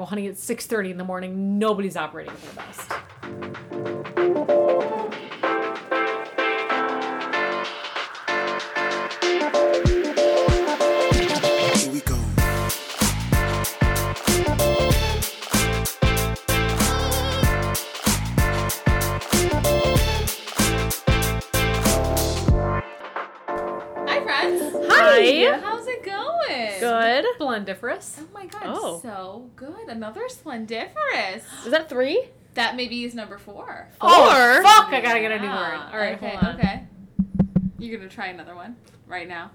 go, honey, it's 6:30 in the morning. Nobody's operating for the best. Splendiferous. Oh my god, oh. So good. Another Splendiferous. Is that 3? That maybe is number 4. Oh, fuck, I gotta get a new word. All right, okay, hold on. Okay. You're gonna try another one right now.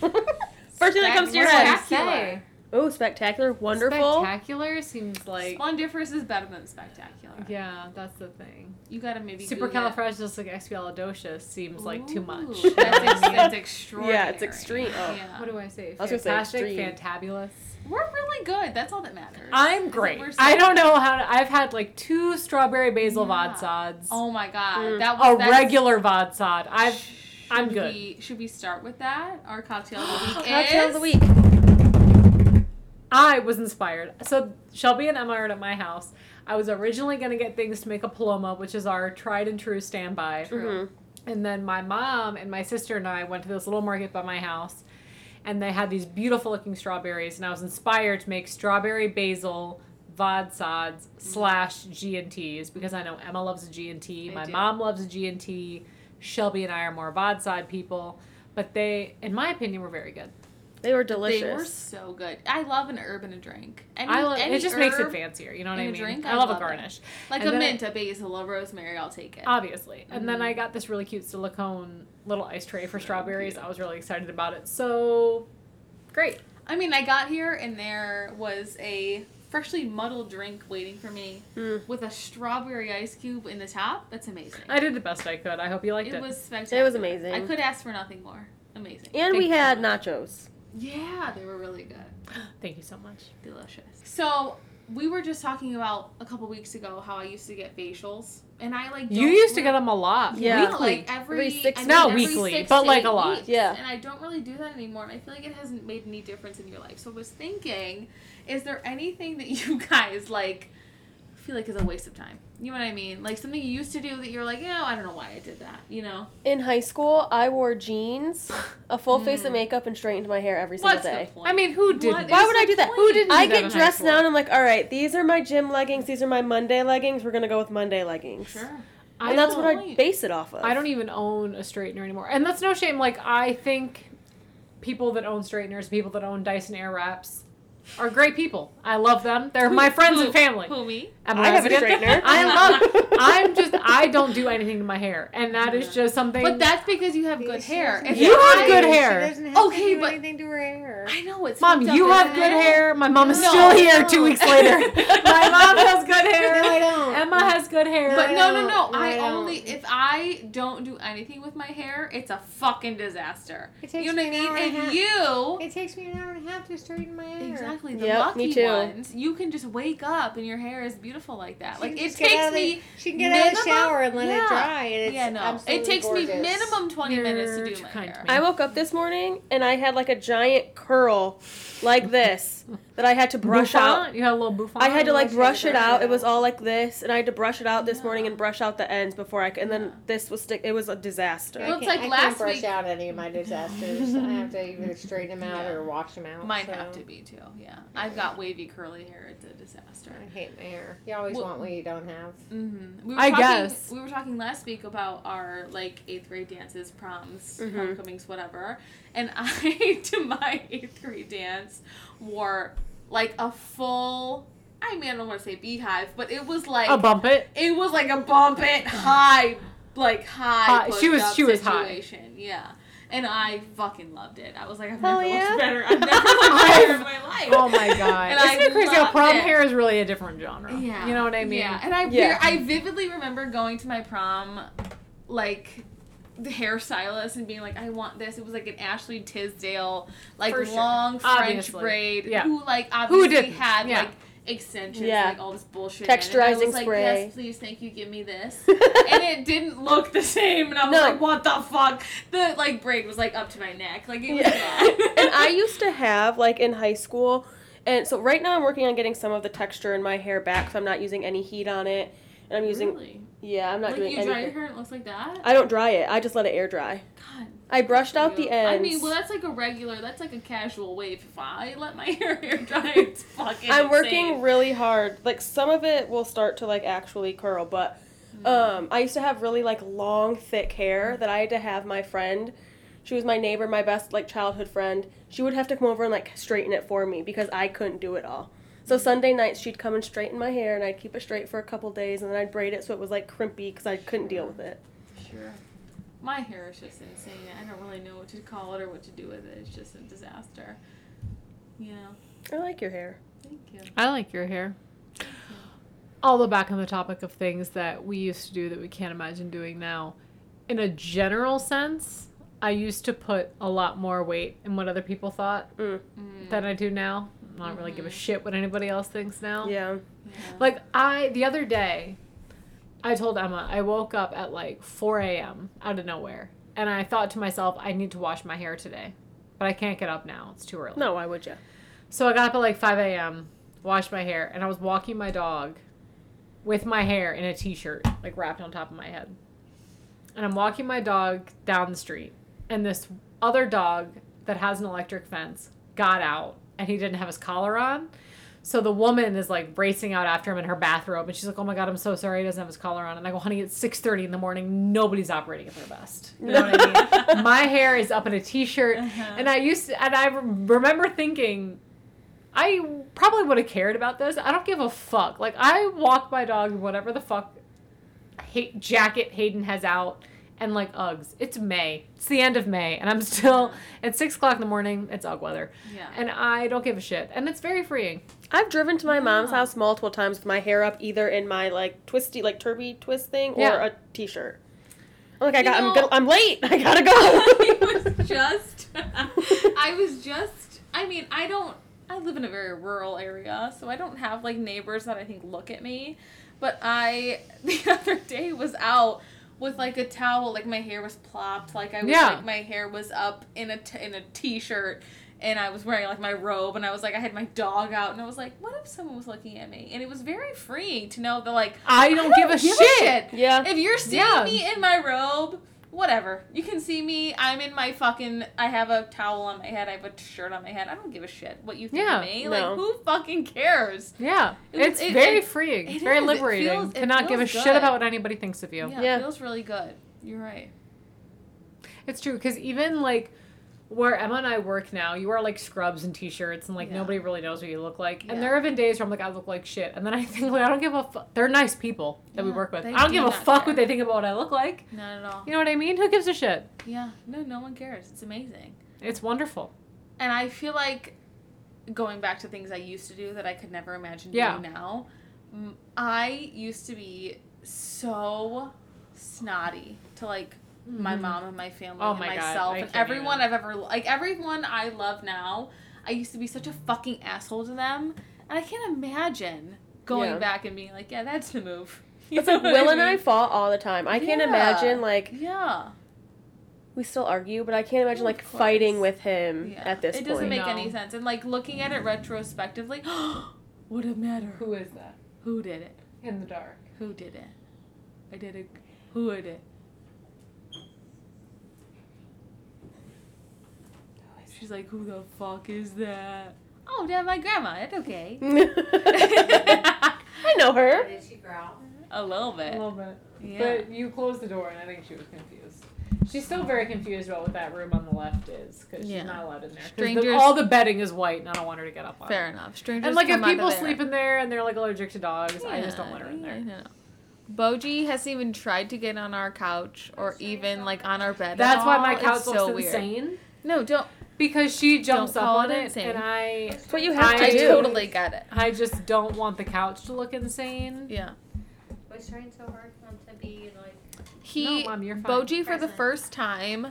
First thing that comes to your head. Spectacular. Oh, spectacular, wonderful. Spectacular seems like... Splendiferous is better than spectacular. Yeah, that's the thing. You gotta maybe... Supercalifragilisticexpialidocious seems like too much. That's extraordinary. Yeah, it's extreme. Oh. Yeah. What do I say? Fantastic, fantabulous. We're really good. That's all that matters. I'm great. So I don't know how to... I've had like 2 strawberry basil vodsods. Oh my god. That was regular vodsod. I'm good. Should we start with that? Our cocktail of the week is... Cocktail of the week. I was inspired. So Shelby and Emma are at my house. I was originally going to get things to make a Paloma, which is our tried and true standby. True. Mm-hmm. And then my mom and my sister and I went to this little market by my house, and they had these beautiful looking strawberries, and I was inspired to make strawberry basil vodsods / G&Ts, because I know Emma loves a G&T. My mom loves a G&T. Shelby and I are more vodsod people, but they, in my opinion, were very good. They were delicious. They were so good. I love an herb in a drink. It just makes it fancier. You know what I mean? I love a garnish. Like a mint, a basil, a rosemary. I'll take it. Obviously. Mm-hmm. And then I got this really cute silicone little ice tray for strawberries. Cute. I was really excited about it. So, great. I mean, I got here and there was a freshly muddled drink waiting for me with a strawberry ice cube in the top. That's amazing. I did the best I could. I hope you liked it. It was spectacular. It was amazing. I could ask for nothing more. Amazing. And we had nachos. Yeah, they were really good. Thank you so much. Delicious. So, we were just talking about a couple weeks ago how I used to get facials. And I, like, you used to get them a lot. Yeah. Weekly. Like, every six to eight weeks, a lot. Yeah. And I don't really do that anymore. And I feel like it hasn't made any difference in your life. So, I was thinking, is there anything that you guys, like, feel like is a waste of time? You know what I mean? Like, something you used to do that you're like, oh, I don't know why I did that, you know? In high school, I wore jeans, a full face of makeup, and straightened my hair every single day. What's the point? I mean, who did? Why would I do that? Who didn't do that? I get dressed now, and I'm like, all right, these are my gym leggings, these are my Monday leggings, we're going to go with Monday leggings. Sure. And that's what I base it off of. I don't even own a straightener anymore. And that's no shame. Like, I think people that own straighteners, people that own Dyson Airwraps, are great people. I love them. They're my friends and family. Who, me? I have a straightener. I don't do anything to my hair. And that is just something. But that's because you have good hair. You have good hair. She doesn't have to do anything to her hair. I know. It's Mom, you have good hair. My mom is still here 2 weeks later. My mom has good hair. No, I don't. Emma has good hair. But no. If I don't do anything with my hair, it's a fucking disaster. You know what I mean? It takes me an hour and a half to straighten my hair. Exactly. The lucky ones, you can just wake up and your hair is beautiful like that. Like, it takes me... She can get out of the shower and let it dry. And it's it takes me minimum 20 minutes to do my hair. I woke up this morning and I had like a giant curl like this that I had to brush out. You had a little bouffant. I had to like brush it out. It was all like this, and I had to brush it out this morning and brush out the ends before I could. And then this was It was a disaster. Well, it's like I can't brush out any of my disasters. I have to either straighten them out or wash them out. Mine have to be too. Yeah, I've got wavy curly hair. It's a disaster. I hate my hair. You always want what you don't have. Mm-hmm. We were talking last week about our like 8th grade dances, proms, homecomings, whatever. And I, to my 8th grade dance, wore like a full... I don't want to say beehive, but it was like a bump it. It was like a bump it high, like high. She was high. Yeah. And I fucking loved it. I was like, I've never looked better. I've never looked better in my life. Oh my god! And isn't it crazy how prom hair is really a different genre? Yeah, you know what I mean. Yeah, and I vividly remember going to my prom, like, the hairstylist and being like, I want this. It was like an Ashley Tisdale, like long French braid, who like obviously had like extensions, like all this bullshit. Texturizing spray. Like, yes, please, thank you, give me this. And it didn't look the same, and I was like, what the fuck? The like braid was like up to my neck, like it was bad. And I used to have like in high school, And so right now I'm working on getting some of the texture in my hair back, so I'm not using any heat on it. And I'm using... Really? Yeah, I'm not like doing anything. Like, you dry your hair and it looks like that? I don't dry it. I just let it air dry. God. I brushed out the ends. I mean, well, that's like a regular... That's like a casual wave. If I let my hair air dry, it's fucking I'm working insane. Really hard. Like, some of it will start to, like, actually curl, but... I used to have really, like, long, thick hair that I had to have my friend... She was my neighbor, my best, like, childhood friend. She would have to come over and, like, straighten it for me because I couldn't do it all. So Sunday nights, she'd come and straighten my hair, and I'd keep it straight for a couple days, and then I'd braid it so it was, like, crimpy because I couldn't deal with it. Sure. My hair is just insane. I don't really know what to call it or what to do with it. It's just a disaster. Yeah. I like your hair. Thank you. I like your hair. Although back on the topic of things that we used to do that we can't imagine doing now, in a general sense... I used to put a lot more weight in what other people thought than I do now. I don't really give a shit what anybody else thinks now. Yeah. Like, the other day, I told Emma, I woke up at like 4 a.m. out of nowhere. And I thought to myself, I need to wash my hair today. But I can't get up now. It's too early. No, why would you? So I got up at like 5 a.m., washed my hair, and I was walking my dog with my hair in a t-shirt, like wrapped on top of my head. And I'm walking my dog down the street. And this other dog that has an electric fence got out, and he didn't have his collar on. So the woman is, like, racing out after him in her bathrobe, and she's like, oh, my God, I'm so sorry he doesn't have his collar on. And I go, honey, it's 6:30 in the morning. Nobody's operating at their best. You know what I mean? My hair is up in a T-shirt. Uh-huh. And I remember thinking, I probably would have cared about this. I don't give a fuck. Like, I walk my dog in whatever the fuck jacket Hayden has out. And, like, Uggs. It's May. It's the end of May. And I'm still at 6 o'clock in the morning. It's Ugg weather. Yeah. And I don't give a shit. And it's very freeing. I've driven to my mom's house multiple times with my hair up either in my, like, twisty, like, turby twist thing or a T-shirt. I'm like, I'm late. I gotta go. I live in a very rural area, so I don't have, like, neighbors that I think look at me. But the other day was out with, like, a towel, like, my hair was plopped, like, I was, like, my hair was up in a t-shirt, and I was wearing, like, my robe, and I was, like, I had my dog out, and I was, like, what if someone was looking at me? And it was very freeing to know that, like, I don't give a shit. Yeah. If you're seeing me in my robe, whatever. You can see me, I'm in my fucking, I have a towel on my head, I have a shirt on my head, I don't give a shit what you think of me. No. Like, who fucking cares? Yeah. It's very freeing. It's very liberating. It feels good to not give a shit about what anybody thinks of you. Yeah, it feels really good. You're right. It's true, because even, like, where Emma and I work now, you wear, like, scrubs and T-shirts, and, like, nobody really knows what you look like. Yeah. And there have been days where I'm like, I look like shit. And then I think, like, I don't give a fuck. They're nice people that we work with. I don't give a fuck what they think about what I look like. Not at all. You know what I mean? Who gives a shit? Yeah. No one cares. It's amazing. It's wonderful. And I feel like, going back to things I used to do that I could never imagine doing now, I used to be so snotty to, like, my mom and my family and myself and everyone I've ever... Like, everyone I love now, I used to be such a fucking asshole to them. And I can't imagine going back and being like, yeah, that's the move. It's like, Will and I fought all the time. I can't imagine, like... Yeah. We still argue, but I can't imagine, like, fighting with him at this point. It doesn't make any sense. And, like, looking at it retrospectively, would it matter? Who is that? Who did it? In the dark. Who did it? I did it. Who did it? She's like, who the fuck is that? Oh, that's my grandma. That's okay. I know her. Did she growl? A little bit. Yeah. But you closed the door, and I think she was confused. She's still very confused about what that room on the left is, because she's not allowed in there. Strangers. All the bedding is white, and I don't want her to get up on it. Fair enough. Strangers. And, like, if people sleep in there and they're, like, allergic to dogs, I just don't let her in there. No. Boji hasn't even tried to get on our couch or even, like, on our bed. That's why my couch looks insane. No, don't. Because she jumps up on it, and I... That's what you have to do. I totally get it. I just don't want the couch to look insane. Yeah. I was trying so hard for him to be, like... No, Mom, you're fine. Boji, for the first time,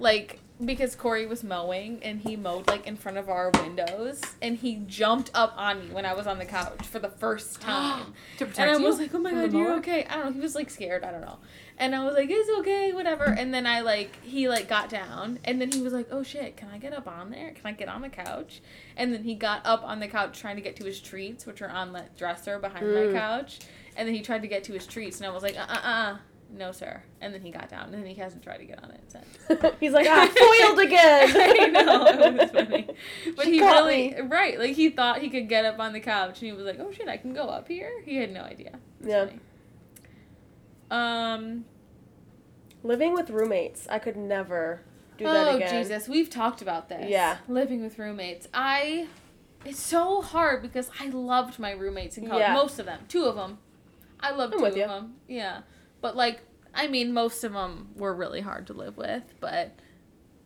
like, because Corey was mowing, and he mowed, like, in front of our windows, and he jumped up on me when I was on the couch for the first time. To protect you? And I was like, oh my God, you're okay. I don't know. He was, like, scared. I don't know. And I was like, it's okay, whatever. And then I, like, he, like, got down, and then he was like, oh shit, can I get up on there? Can I get on the couch? And then he got up on the couch trying to get to his treats, which are on the dresser behind my couch. And then he tried to get to his treats, and I was like, no, sir. And then he got down, and then he hasn't tried to get on it since. He's like, I'm foiled again. I know. It was funny. But she really, right, like, he thought he could get up on the couch, and he was like, oh shit, I can go up here? He had no idea. Yeah. Funny. Living with roommates. I could never do that again. Oh, Jesus. We've talked about this. Yeah. Living with roommates. It's so hard because I loved my roommates in college. Yeah. Most of them. Two of them. I loved two of them. Yeah. But, like, I mean, most of them were really hard to live with, but...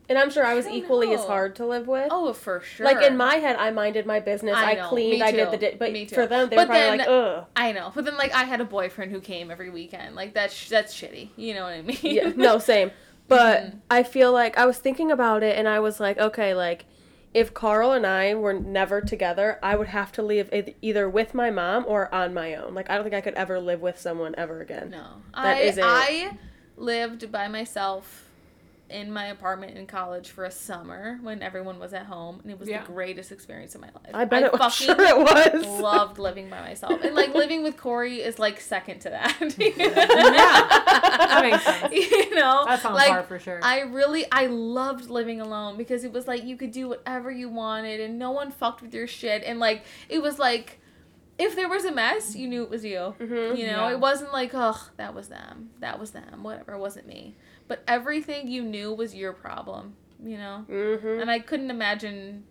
And I'm sure I was equally as hard to live with. Oh, for sure. Like, in my head, I minded my business. I cleaned. I did the dish. But for them, they were probably like, ugh. I know. But then, like, I had a boyfriend who came every weekend. Like, that's shitty. You know what I mean? Yeah. No, same. But I feel like I was thinking about it, and I was like, okay, like, if Carl and I were never together, I would have to live either with my mom or on my own. Like, I don't think I could ever live with someone ever again. No. I lived by myself in my apartment in college for a summer when everyone was at home, and it was the greatest experience of my life. I bet it was. Sure it was. Loved living by myself, and like living with Corey is like second to that. That makes sense. You know, that's on par for sure. I loved living alone because it was like you could do whatever you wanted, and no one fucked with your shit, and like it was like. If there was a mess, you knew it was you. Mm-hmm. You know, it wasn't like, oh, that was them, whatever, it wasn't me. But everything you knew was your problem, you know? Mm-hmm. And I couldn't imagine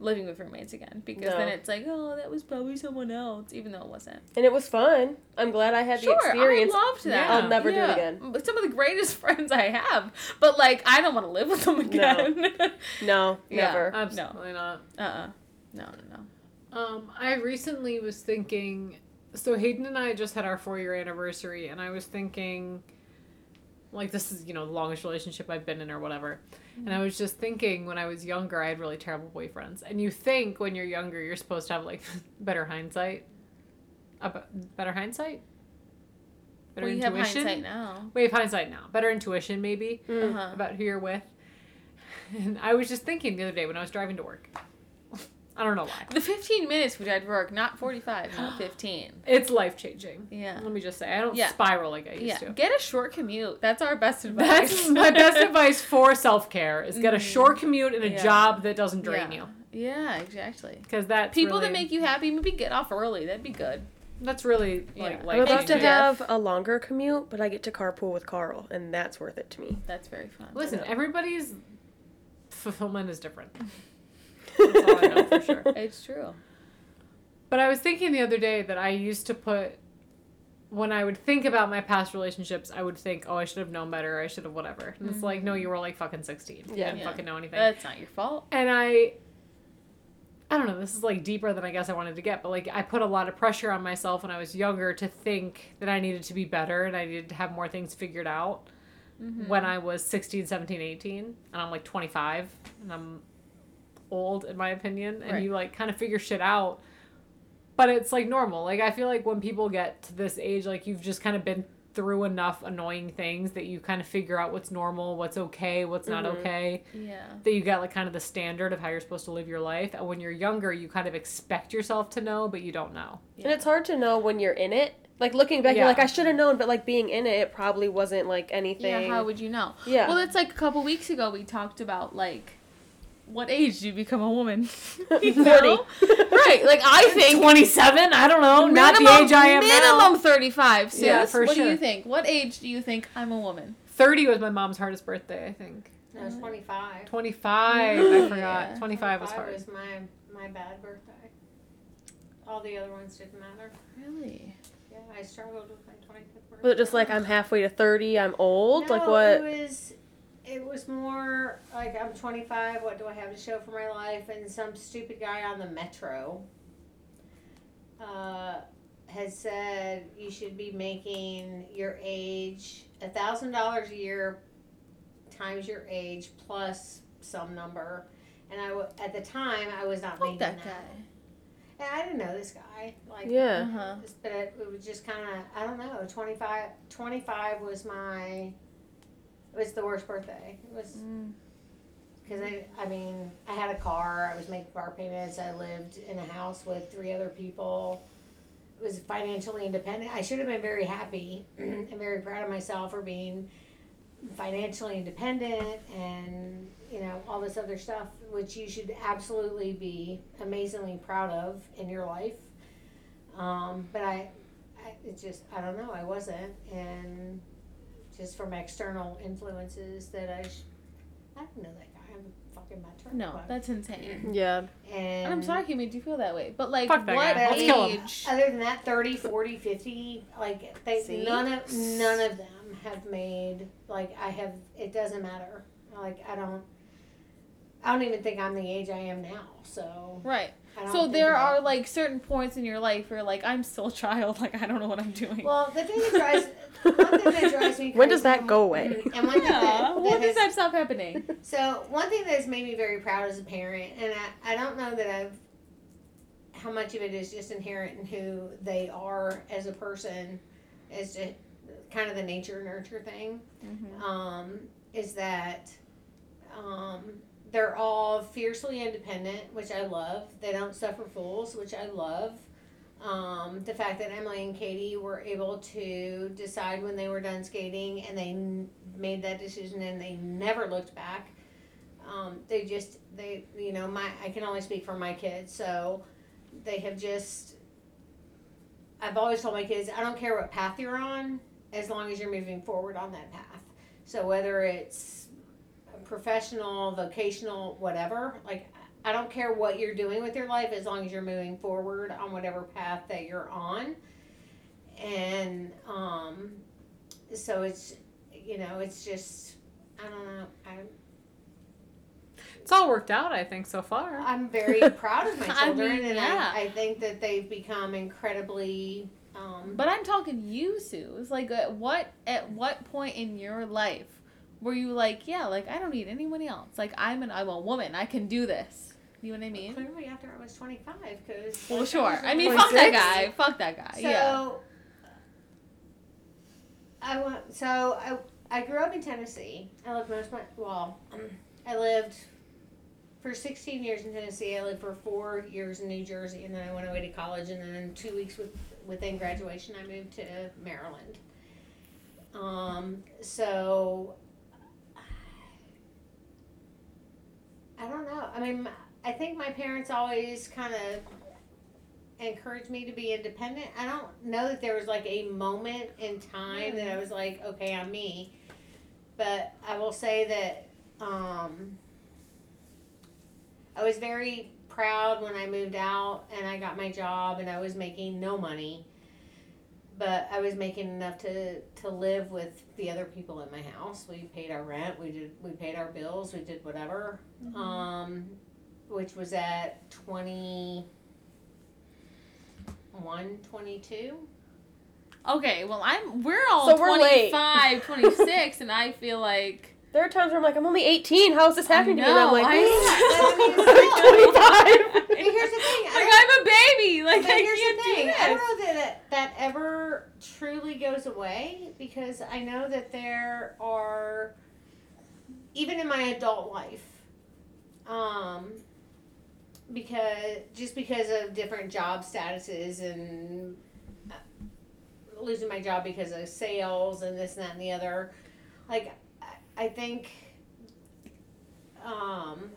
living with roommates again because then it's like, oh, that was probably someone else, even though it wasn't. And it was fun. I'm glad I had the experience. I loved that. I'll never do it again. Some of the greatest friends I have, but like, I don't want to live with them again. No, never. Absolutely not. No. I recently was thinking, so Hayden and I just had our 4-year anniversary, and I was thinking, like, this is, you know, the longest relationship I've been in or whatever. Mm-hmm. And I was just thinking when I was younger, I had really terrible boyfriends. And you think when you're younger, you're supposed to have, like, better hindsight. Better hindsight? Better intuition? We have hindsight now. Better intuition, maybe, about who you're with. And I was just thinking the other day when I was driving to work. I don't know why. The 15 minutes we did work, not 45, not 15. It's life-changing. Yeah. Let me just say, I don't spiral like I used to. Get a short commute. That's our best advice. That's my best advice for self-care is get a short commute and a job that doesn't drain you. Yeah, exactly. Because that's people really... that make you happy, maybe get off early. That'd be good. That's really, like, life-changing. I would love to have a longer commute, but I get to carpool with Carl, and that's worth it to me. That's very fun. Listen, everybody's fulfillment is different. That's all I know for sure. It's true. But I was thinking the other day that I used to put, when I would think about my past relationships, I would think, oh, I should have known better. I should have whatever. And it's like, no, you were like fucking 16. You didn't fucking know anything. That's not your fault. And I don't know. This is like deeper than I guess I wanted to get. But like I put a lot of pressure on myself when I was younger to think that I needed to be better and I needed to have more things figured out when I was 16, 17, 18. And I'm like 25 and I'm old in my opinion and you like kind of figure shit out, but it's like normal. Like I feel like when people get to this age, like you've just kind of been through enough annoying things that you kind of figure out what's normal, what's okay, what's not okay, that you got like kind of the standard of how you're supposed to live your life. And when you're younger, you kind of expect yourself to know, but you don't know. And it's hard to know when you're in it. Like, looking back, you're like, I should have known, but, like, being in it, it probably wasn't, like, anything. Yeah, how would you know? Yeah. Well, it's like a couple weeks ago, we talked about, like, what age do you become a woman? 40. Right. Like, I think... 27? I don't know. Minimum, not the age I am now. Minimum 35, sis. Yeah, for sure. What do you think? What age do you think I'm a woman? 30 was my mom's hardest birthday, I think. I was 25. 25. I forgot. Yeah. 25 was hard. 25 was my bad birthday. All the other ones didn't matter. Really? Yeah, I struggled with my 25th birthday. Was it just like, I'm halfway to 30, I'm old? No, like, what? It was more like, I'm 25, what do I have to show for my life? And some stupid guy on the metro has said you should be making your age $1,000 a year times your age plus some number. And at the time, I was not making that. Guy. And I didn't know this guy. Like, yeah. Uh-huh. But it was just kind of, I don't know, 25 was my, it was the worst birthday. It was, because I had a car. I was making car payments. I lived in a house with three other people. It was financially independent. I should have been very happy and very proud of myself for being financially independent and, you know, all this other stuff, which you should absolutely be amazingly proud of in your life. But I don't know, I wasn't. And just from external influences that I didn't know that guy. I'm fucking my turn. No, fuck. That's insane. Yeah. And I'm sorry he made you feel that way. But, like, fuck what age? Other than that, 30, 40, 50, like, they, none of them have made, like, I have, it doesn't matter. Like, I don't even think I'm the age I am now, so. Right. So there are, like, certain points in your life where, like, I'm still a child. Like, I don't know what I'm doing. Well, one thing that drives me crazy. When does that go away? And one thing does that stop happening? So one thing that has made me very proud as a parent, and I don't know that how much of it is just inherent in who they are as a person, is just kind of the nature-nurture thing, mm-hmm. Is that they're all fiercely independent, which I love. They don't suffer fools, which I love. The fact that Emily and Katie were able to decide when they were done skating, and they made that decision, and they never looked back. I can only speak for my kids, so they have just, I've always told my kids, I don't care what path you're on, as long as you're moving forward on that path. So whether it's professional, vocational, whatever, like, I don't care what you're doing with your life as long as you're moving forward on whatever path that you're on. And so it's, you know, it's just, I don't know. It's all worked out, I think, so far. I'm very proud of my children, I think that they've become incredibly... but I'm talking you, Sue. It's like, at what point in your life were you like, yeah, like, I don't need anyone else. Like, I'm a woman. I can do this. You know what I mean? Well, clearly after I was 25, because... Well, sure. I mean, fuck that guy. Fuck that guy. Yeah. I grew up in Tennessee. I lived for 16 years in Tennessee. I lived for 4 years in New Jersey, and then I went away to college, and then in 2 weeks within graduation, I moved to Maryland. So, I don't know. I mean, I think my parents always kind of encouraged me to be independent. I don't know that there was, like, a moment in time that I was like, okay, I'm me. But I will say that I was very proud when I moved out and I got my job, and I was making no money, but I was making enough to live with the other people in my house. We paid our rent, we paid our bills, we did whatever, mm-hmm. Which was at 21, 22. Okay, well, we're all so 25, 26, and I feel like... There are times where I'm like, I'm only 18. How is this happening to me? And I'm like, I'm 25. Here's the thing. Like, I'm a baby. Like, I can't do this. I don't know that ever truly goes away, because I know that there are, even in my adult life, because of different job statuses and losing my job because of sales and this and that and the other, like, I think I'm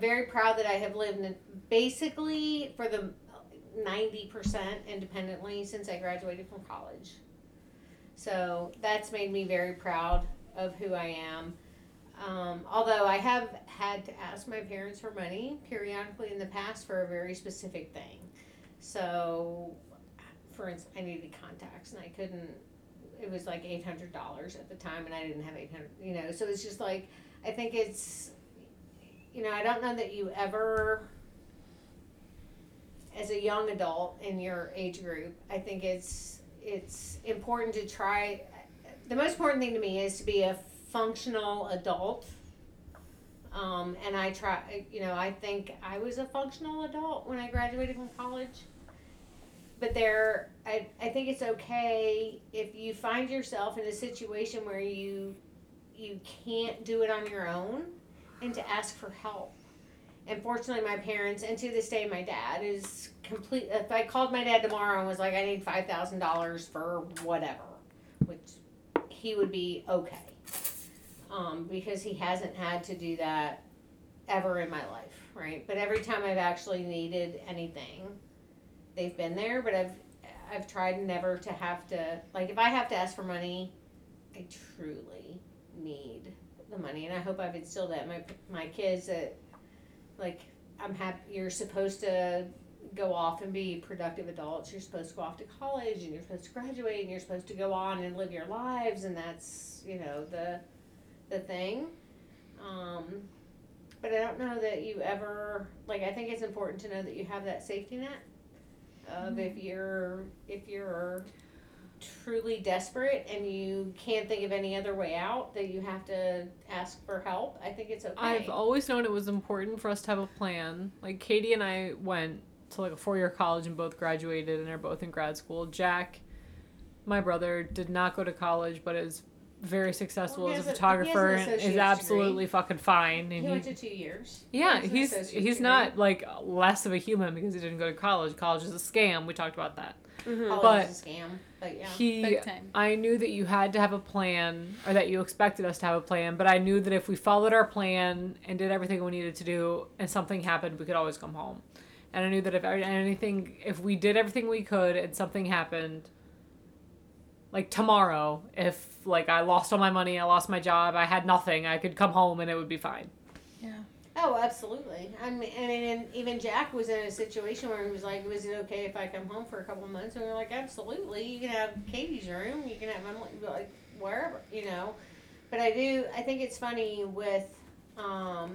very proud that I have lived basically for the 90% independently since I graduated from college. So that's made me very proud of who I am. Although I have had to ask my parents for money periodically in the past for a very specific thing. So, for instance, I needed contacts and I couldn't. It was like $800 at the time, and I didn't have $800, you know, so it's just like, I think it's, you know, I don't know that you ever, as a young adult in your age group, I think it's important to try, the most important thing to me is to be a functional adult. And I try, you know, I think I was a functional adult when I graduated from college. But there, I think it's okay if you find yourself in a situation where you can't do it on your own, and to ask for help. And fortunately, my parents, and to this day, my dad is complete. If I called my dad tomorrow and was like, I need $5,000 for whatever, which he would be okay. Because he hasn't had to do that ever in my life, right? But every time I've actually needed anything, they've been there. But I've tried never to have to, like, if I have to ask for money, I truly need the money. And I hope I've instilled that in my kids that, like, I'm happy. You're supposed to go off and be productive adults. You're supposed to go off to college, and you're supposed to graduate, and you're supposed to go on and live your lives. And that's, you know, the thing. But I don't know that you ever, like, I think it's important to know that you have that safety net of mm-hmm. if you're truly desperate and you can't think of any other way out, that you have to ask for help. I think it's okay. I've always known it was important for us to have a plan. Like, Katie and I went to like a 4-year college and both graduated and are both in grad school. Jack, my brother, did not go to college, but is very successful as a photographer and is absolutely fucking fine. And he went to 2 years. Yeah, he's not like less of a human because he didn't go to college. College is a scam. We talked about that. Mm-hmm. College is a scam. But yeah, I knew that you had to have a plan, or that you expected us to have a plan, but I knew that if we followed our plan and did everything we needed to do and something happened, we could always come home. And I knew that if we did everything we could and something happened, like tomorrow, if like I lost all my money, I lost my job, I had nothing, I could come home and it would be fine. Yeah. Oh, absolutely. I mean, and even Jack was in a situation where he was like, was it okay if I come home for a couple of months? And we were like, absolutely. You can have Katie's room. You can have Emily, like, wherever, you know. But I think it's funny with, I've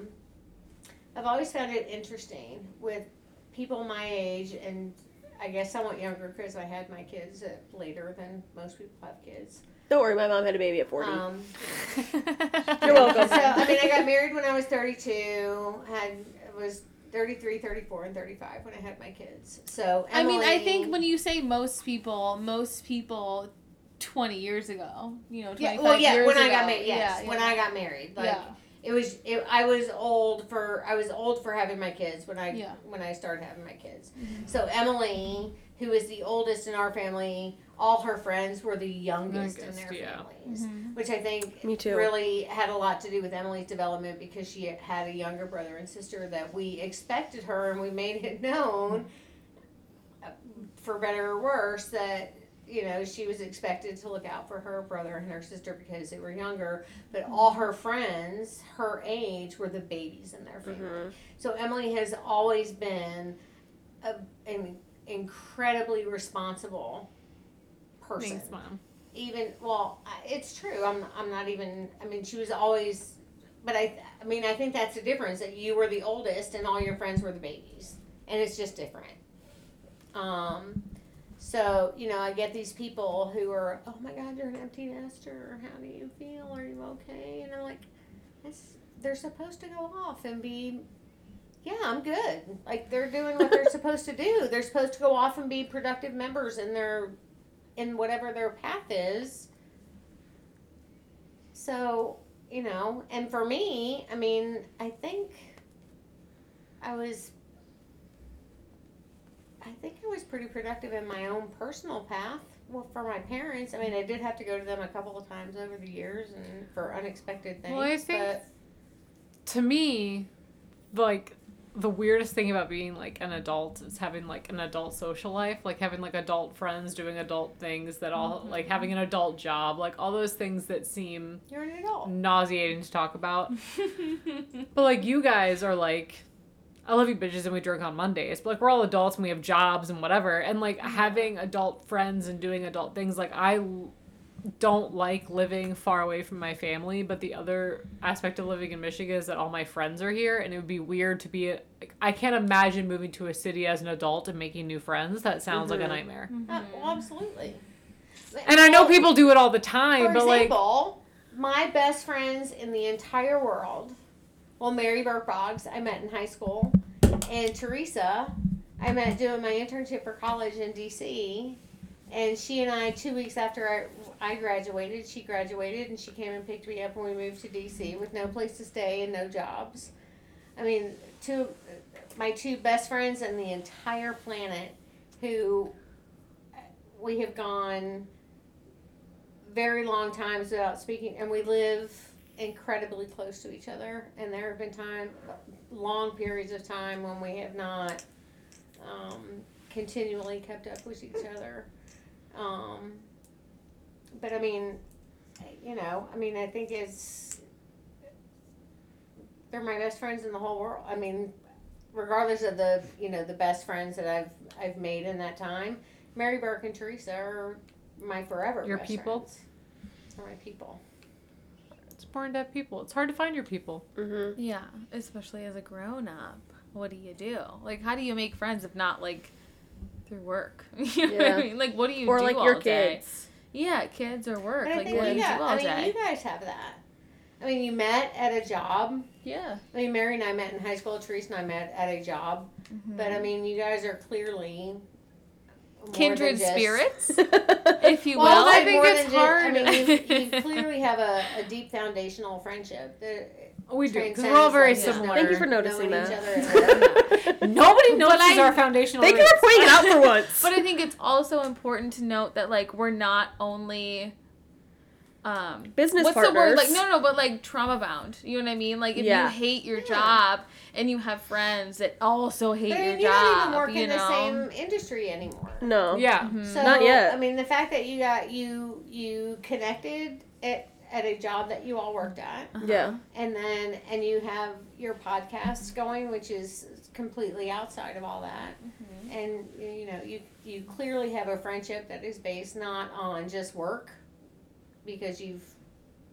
always found it interesting with people my age, and I guess somewhat younger because I had my kids later than most people have kids. Don't worry, my mom had a baby at 40. You're welcome. So, I mean, I got married when I was 32, was 33, 34, and 35 when I had my kids. So, Emily, I mean, I think when you say most people 20 years ago, you know, 25 years ago. I got married, I got married. Like, yeah. I was old for having my kids when I started having my kids. Mm-hmm. So Emily, who is the oldest in our family, all her friends were the youngest in their families, mm-hmm. which I think really had a lot to do with Emily's development because she had a younger brother and sister that we expected her, and we made it known, for better or worse, that, you know, she was expected to look out for her brother and her sister because they were younger, but all her friends her age were the babies in their family. Mm-hmm. So Emily has always been an incredibly responsible person. Thanks, Mom. It's true. I'm not even. I mean, she was always. But I mean, I think that's the difference, that you were the oldest and all your friends were the babies, and it's just different. So, you know, I get these people who are, oh my God, you're an empty nester. How do you feel? Are you okay? And I'm like, they're supposed to go off and be, I'm good. Like, they're doing what they're supposed to do. They're supposed to go off and be productive members in whatever their path is. So, you know, and for me, I mean, I think I was pretty productive in my own personal path. Well, for my parents, I mean, I did have to go to them a couple of times over the years and for unexpected things. Well, I think, to me, like, the weirdest thing about being, like, an adult is having, like, an adult social life. Like, having, like, adult friends, doing adult things that all, mm-hmm. like, having an adult job. Like, all those things that seem... You're an adult. ...nauseating to talk about. But, like, you guys are, like... I love you bitches and we drink on Mondays, but like we're all adults and we have jobs and whatever, and like having adult friends and doing adult things, like I don't like living far away from my family, but the other aspect of living in Michigan is that all my friends are here, and it would be weird to be I can't imagine moving to a city as an adult and making new friends. That sounds mm-hmm. like a nightmare. Mm-hmm. Absolutely. And I know people do it all the time, for but example, like my best friends in the entire world, well, Mary Burkboggs, I met in high school, and Teresa, I met doing my internship for college in D.C., and she and I, 2 weeks after I graduated, she graduated, and she came and picked me up when we moved to D.C. with no place to stay and no jobs. I mean, my two best friends in the entire planet who we have gone very long times without speaking, and we live incredibly close to each other, and there have been long periods of time when we have not continually kept up with each other. But I mean, I think they're my best friends in the whole world. I mean, regardless of the, the best friends that I've made in that time, Mary Burke and Teresa are my forever best friends. Your people? Are my people. It's born to have people. It's hard to find your people. Mm-hmm. Yeah, especially as a grown-up. What do you do? Like, how do you make friends if not, like, through work? What I mean? Like, what do you do all your kids. Day? Yeah, kids or work. Like, what do you do all day? I mean, you guys have that. I mean, you met at a job. Yeah. I mean, Mary and I met in high school. Teresa and I met at a job. Mm-hmm. But, I mean, you guys are clearly kindred spirits, if you will. Well, I think it's hard. You clearly have a deep foundational friendship. We do, because we're all very similar. Thank you for noticing that. Nobody notices our foundational roots. Thank you for pointing it out for once. But I think it's also important to note that, like, we're not only business partners. What's the word? Like, no, but, like, trauma-bound. You know what I mean? Like, if you hate your job and you have friends that also hate your job, you don't even work in the same industry anymore. No. Yeah. Mm-hmm. So, not yet. I mean, the fact that you connected at a job that you all worked at. Uh-huh. Yeah. And you have your podcast going, which is completely outside of all that. Mm-hmm. And, you clearly have a friendship that is based not on just work, because you've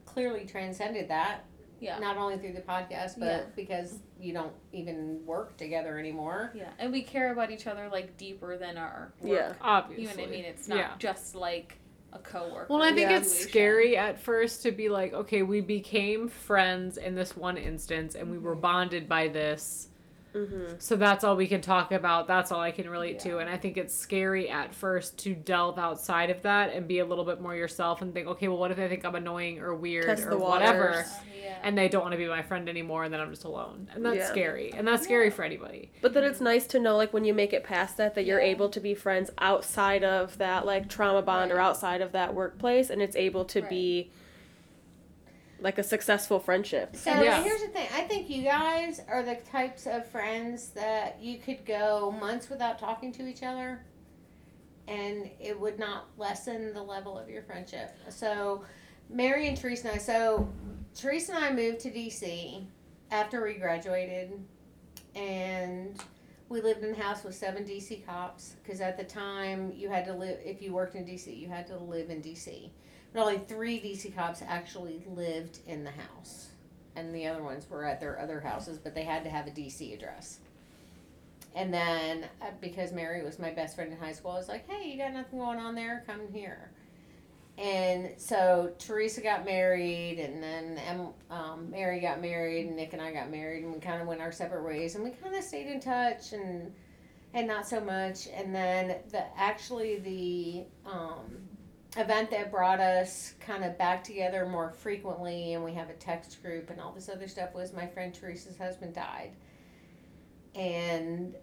clearly transcended that. Yeah. Not only through the podcast, but because you don't even work together anymore. Yeah. And we care about each other, like, deeper than our work. Yeah, obviously. You know what I mean? It's not just, like, a coworker. Well, I think it's scary at first to be like, okay, we became friends in this one instance, and we were bonded by this. Mm-hmm. So that's all we can talk about. That's all I can relate to. And I think it's scary at first to delve outside of that and be a little bit more yourself and think, okay, well, what if they think I'm annoying or weird or whatever? And they don't want to be my friend anymore, and then I'm just alone. And that's scary. And that's scary for anybody. But then it's nice to know, like, when you make it past that, that you're able to be friends outside of that, like, trauma bond or outside of that workplace, and it's able to be, like, a successful friendship. So here's the thing. I think you guys are the types of friends that you could go months without talking to each other, and it would not lessen the level of your friendship. So Mary and Teresa and I. So Teresa and I moved to D.C. after we graduated, and we lived in a house with 7 D.C. cops, because at the time you had to live, if you worked in D.C., you had to live in D.C., but only 3 D.C. cops actually lived in the house, and the other ones were at their other houses, but they had to have a D.C. address. And then, because Mary was my best friend in high school, I was like, hey, you got nothing going on there? Come here. And so Teresa got married, and then Mary got married, and Nick and I got married, and we kind of went our separate ways, and we kind of stayed in touch, and not so much. And then event that brought us kind of back together more frequently, and we have a text group and all this other stuff, was my friend Teresa's husband died, and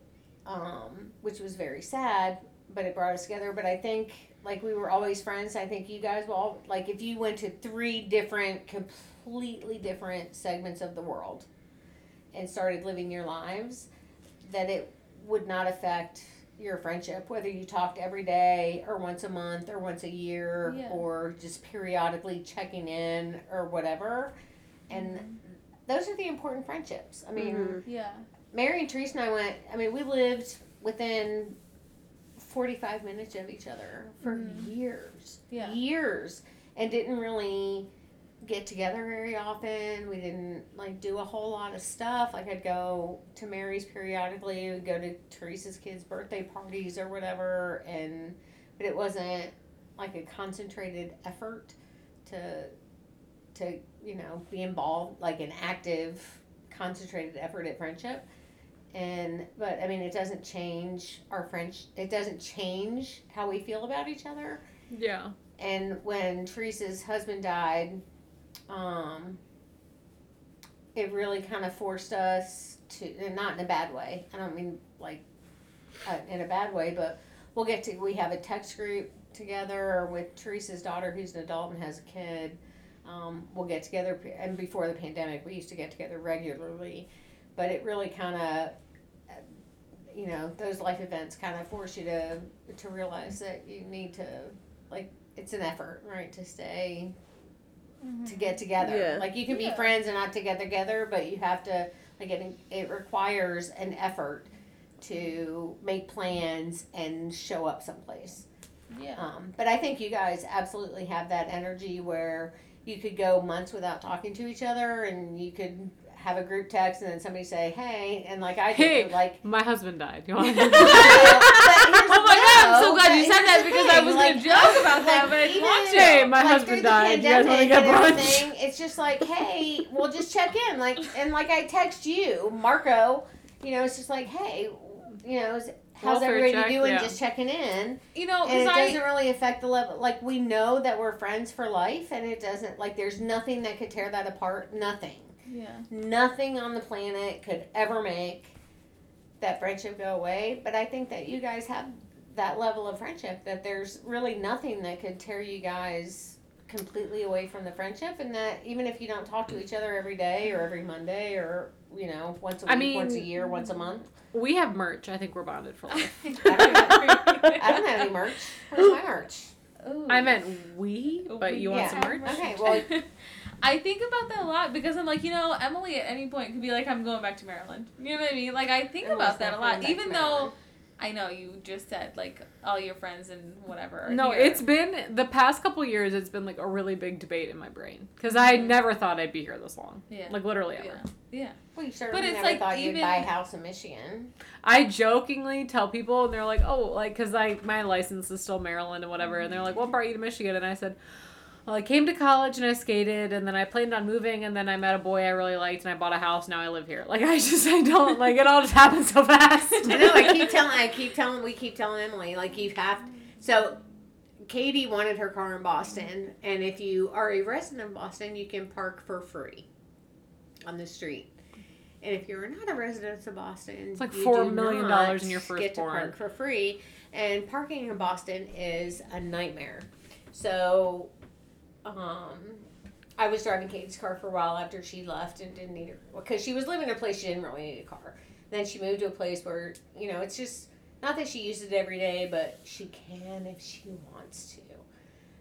which was very sad, but it brought us together. But I think, like, we were always friends. I think you guys will all, like, if you went to 3 different, completely different segments of the world and started living your lives, that it would not affect your friendship, whether you talked every day or once a month or once a year or just periodically checking in or whatever. And those are the important friendships. I mean, Mary and Teresa and I we lived within 45 minutes of each other for years, and didn't really get together very often. We didn't, like, do a whole lot of stuff. Like, I'd go to Mary's periodically, we'd go to Teresa's kids' birthday parties or whatever, but it wasn't like a concentrated effort to be involved, like an active, concentrated effort at friendship. But I mean, it doesn't change our friendship. It doesn't change how we feel about each other. Yeah. And when Teresa's husband died, it really kind of forced us to, and not in a bad way. I don't mean like in a bad way, but we have a text group together with Teresa's daughter, who's an adult and has a kid. We'll get together, and before the pandemic, we used to get together regularly, but it really kind of, those life events kind of force you to realize that you need to, like, it's an effort, right, to stay, mm-hmm. to get together. Yeah. Like, you can be friends and not together, but you have to, like, it requires an effort to make plans and show up someplace. Yeah. But I think you guys absolutely have that energy where you could go months without talking to each other, and you could have a group text, and then somebody say, "Hey," and like I did, like my husband died. You want to God, I'm so glad you said that because I was going to joke about that, but I didn't want to. Hey, my husband died. You guys want to get brunch? It's just like, hey, we'll just check in, and I text you, Marco. It's just like, hey, how's everybody doing? Yeah. Just checking in. And it doesn't really affect the level. Like, we know that we're friends for life, and it doesn't. Like, there's nothing that could tear that apart. Nothing. Yeah. Nothing on the planet could ever make that friendship go away. But I think that you guys have that level of friendship, that there's really nothing that could tear you guys completely away from the friendship, and that even if you don't talk to each other every day or every Monday or, once a week, once a year, once a month. We have merch. I think we're bonded for life. I don't have any merch. Where's my merch? Ooh. I meant we, but you want some merch? Okay, well... I think about that a lot because I'm like, Emily at any point could be like, I'm going back to Maryland. You know what I mean? Like, I think about that a lot, even though I know you just said, like, all your friends and whatever are here. It's been, the past couple years, it's been, like, a really big debate in my brain because I never thought I'd be here this long. Yeah. Like, literally ever. Yeah. Well, you certainly never thought you'd buy a house in Michigan. I jokingly tell people, and they're like, oh, like, because my license is still Maryland and whatever, and they're like, what brought you to Michigan? And I said... Well, I came to college and I skated, and then I planned on moving, and then I met a boy I really liked, and I bought a house. Now I live here. Like, I don't it all just happened so fast. I know. We keep telling Emily, like, you have. So, Katie wanted her car in Boston, and if you are a resident of Boston, you can park for free on the street. And if you're not a resident of Boston, it's like $4 million in your firstborn. You get to park for free, and parking in Boston is a nightmare. So. I was driving Katie's car for a while after she left and didn't need her, because she was living in a place she didn't really need a car. And then she moved to a place where, it's just, not that she uses it every day, but she can if she wants to.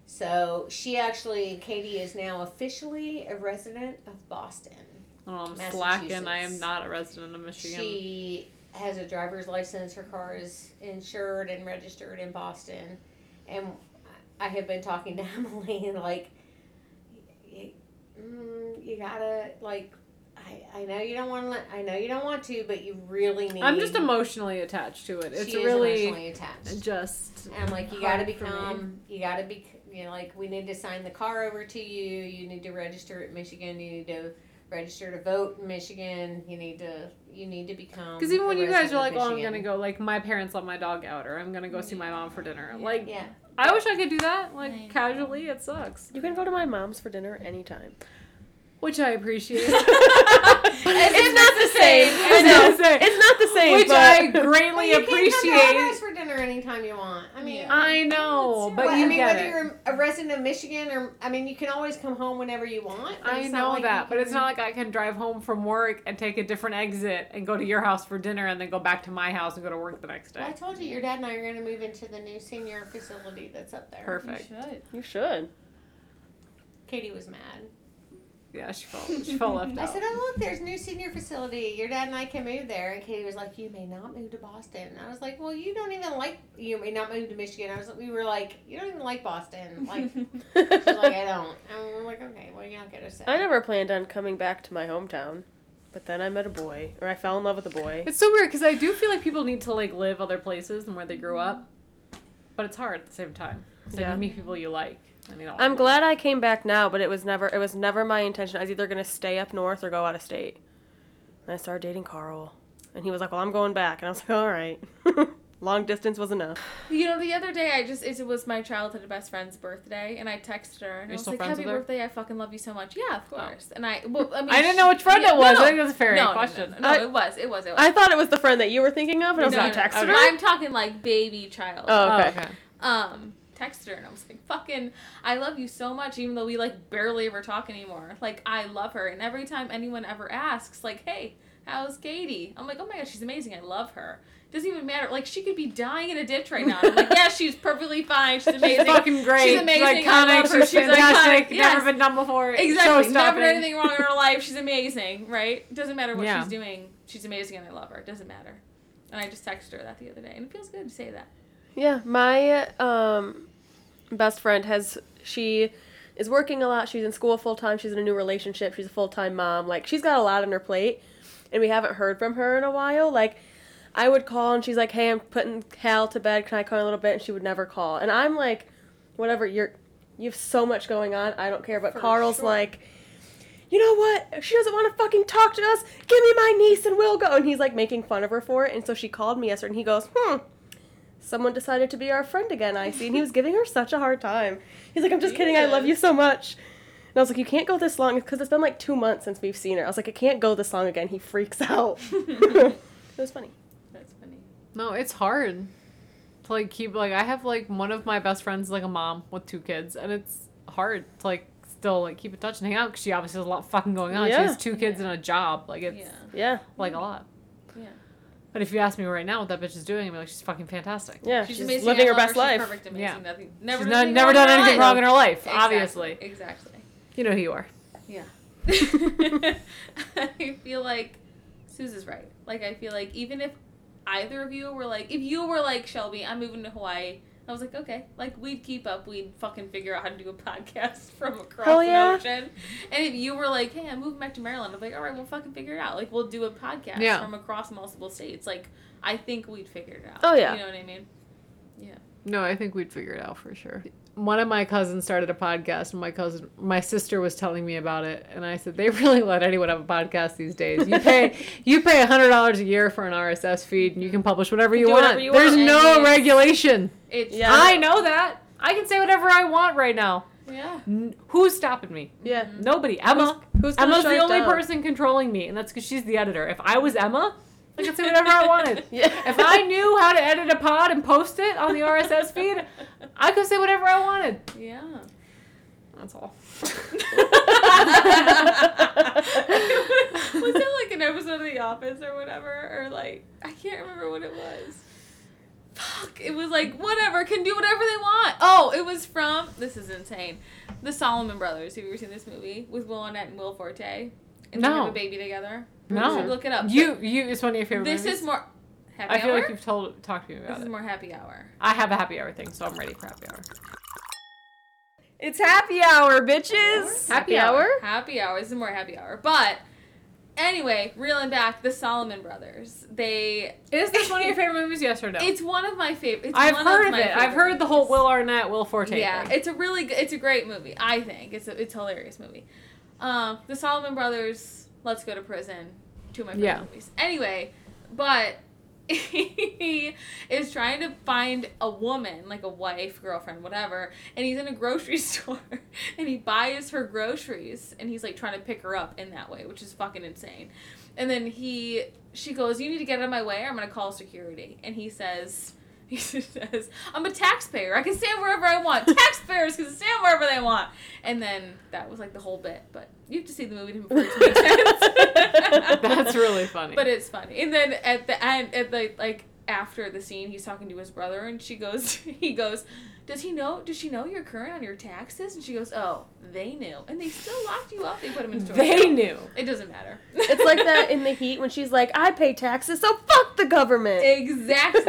So Katie is now officially a resident of Boston. Oh, I'm slacking. I am not a resident of Michigan. She has a driver's license. Her car is insured and registered in Boston. And I have been talking to Emily and you gotta I know you don't want to. I know you don't want to, but you really need. I'm just emotionally attached to it. It's really emotionally attached. Just and you gotta become. You gotta be. We need to sign the car over to you. You need to register at Michigan. You need to register to vote in Michigan. You need to become. Because even when you guys are like, oh, I'm gonna go. Like, my parents let my dog out, or I'm gonna go see my mom for dinner. Yeah. Like. Yeah. I wish I could do that, casually. It sucks. You can go to my mom's for dinner anytime. Which I appreciate. It's not the same. Which I greatly appreciate. You can go to my house for dinner anytime you want. I mean, I know, but you get whether you're a resident of Michigan or you can always come home whenever you want. I know that, but it's not like I can drive home from work and take a different exit and go to your house for dinner and then go back to my house and go to work the next day. Well, I told you, your dad and I are going to move into the new senior facility that's up there. Perfect. You should. Katie was mad. Yeah, she felt left out. I said, oh, look, there's a new senior facility. Your dad and I can move there. And Katie was like, you may not move to Boston. And I was like, well, you may not move to Michigan. We were like, you don't even like Boston. She's like, I don't. And we're like, okay, well, you're not going to say. I never planned on coming back to my hometown. But then I met a boy, or I fell in love with a boy. It's so weird, because I do feel like people need to, live other places than where they grew up. But it's hard at the same time. So you meet people you like. I mean, I'm glad I came back now, but it was never my intention. I was either going to stay up north or go out of state. And I started dating Carl. And he was like, well, I'm going back. And I was like, all right. Long distance was enough. You know, the other day, it was my childhood best friend's birthday, and I texted her, and I was like, happy birthday, I fucking love you so much. Yeah, of course. Oh. And I didn't know which friend it was. No. I think that's a fair question. No, it was. I thought it was the friend that you were thinking of, and I was like, texted her? I'm talking, like, baby child. Oh, okay. Texted her, and I was like, fucking, I love you so much, even though we, like, barely ever talk anymore. Like, I love her, and every time anyone ever asks, like, hey, how's Katie? I'm like, oh my God, she's amazing. I love her. Doesn't even matter. Like, she could be dying in a ditch right now. I'm like, yeah, she's perfectly fine. She's amazing. She's fucking great. She's amazing. She's iconic. She's fantastic. Yes. Never been done before. Exactly. Never done anything wrong in her life. She's amazing, right? Doesn't matter what she's doing. She's amazing and I love her. It doesn't matter. And I just texted her that the other day. And it feels good to say that. Yeah. My best friend she is working a lot. She's in school full time. She's in a new relationship. She's a full-time mom. Like, she's got a lot on her plate. And we haven't heard from her in a while. Like, I would call, and she's like, hey, I'm putting Cal to bed. Can I call in a little bit? And she would never call. And I'm like, whatever, you have so much going on. I don't care. But Carl's like, you know what? She doesn't want to fucking talk to us. Give me my niece and we'll go. And he's like making fun of her for it. And so she called me yesterday, and he goes, someone decided to be our friend again, I see. And he was giving her such a hard time. He's like, I'm just kidding. I love you so much. And I was like, you can't go this long. Because it's been like 2 months since we've seen her. I was like, it can't go this long again. He freaks out. It was funny. No, it's hard to, like, keep, like, I have, like, one of my best friends, like, a mom with 2 kids, and it's hard to, like, still, like, keep in touch and hang out, because she obviously has a lot fucking going on. Yeah. She has 2 kids and a job. Like, it's, like, a lot. Yeah. But if you ask me right now what that bitch is doing, I'd be like, she's fucking fantastic. Yeah, she's amazing. Living her best life. She's perfect, amazing. Yeah. Never done anything wrong in her life, obviously. Exactly. You know who you are. Yeah. I feel like Suze is right. Like, I feel like even if either of you were like, if you were like, Shelby, I'm moving to Hawaii, I was like, okay, like, we'd keep up, we'd fucking figure out how to do a podcast from across the ocean. And if you were like, hey, I'm moving back to Maryland, I'm like, all right, we'll fucking figure it out. Like, we'll do a podcast from across multiple states. Like, I think we'd figure it out. Oh yeah, you know what I mean? Yeah. No, I think we'd figure it out for sure. One of my cousins started a podcast, and my sister was telling me about it, and I said, they really let anyone have a podcast these days. You pay $100 a year for an RSS feed, and you can publish whatever you want. Whatever you There's want. No and regulation. I know that. I can say whatever I want right now. Yeah. Who's stopping me? Yeah. Nobody. Emma. Who's Emma's the only person controlling me, and that's because she's the editor. If I was Emma, I could say whatever I wanted. If I knew how to edit a pod and post it on the RSS feed, I could say whatever I wanted. Yeah. That's all. Was that like an episode of The Office or whatever? Or like, I can't remember what it was. Fuck. It was like, whatever, can do whatever they want. Oh, it was from, this is insane, the Solomon Brothers. Have you ever seen this movie with Will Arnett and Will Forte? And they have a baby together. No. You should look it up. It's one of your favorite movies. This is more happy hour. I feel like you've talked to me about it. This is more happy hour. I have a happy hour thing, so I'm ready for happy hour. It's happy hour, bitches. Happy hour? Happy hour. This is more happy hour. But anyway, reeling back, the Solomon Brothers. Is this one of your favorite movies, yes or no? It's one of my favorites. I've heard the whole Will Arnett, Will Forte thing. It's a really good, it's a great movie, I think. It's a hilarious movie. The Solomon Brothers, Let's Go to Prison, 2 of my favorite movies. Anyway, but he is trying to find a woman, like a wife, girlfriend, whatever, and he's in a grocery store, and he buys her groceries, and he's, like, trying to pick her up in that way, which is fucking insane. And then she goes, you need to get out of my way, or I'm going to call security. And he says, I'm a taxpayer. I can stand wherever I want. Taxpayers can stand wherever they want. And then that was like the whole bit. But you have to see the movie to make sense. That's really funny. But it's funny. And then at the end, after the scene, he's talking to his brother, and he goes, does she know you're current on your taxes? And she goes, oh, they knew. And they still locked you up. They put him in storage. They knew. It doesn't matter. It's like that in The Heat when she's like, I pay taxes, so fuck the government. Exactly.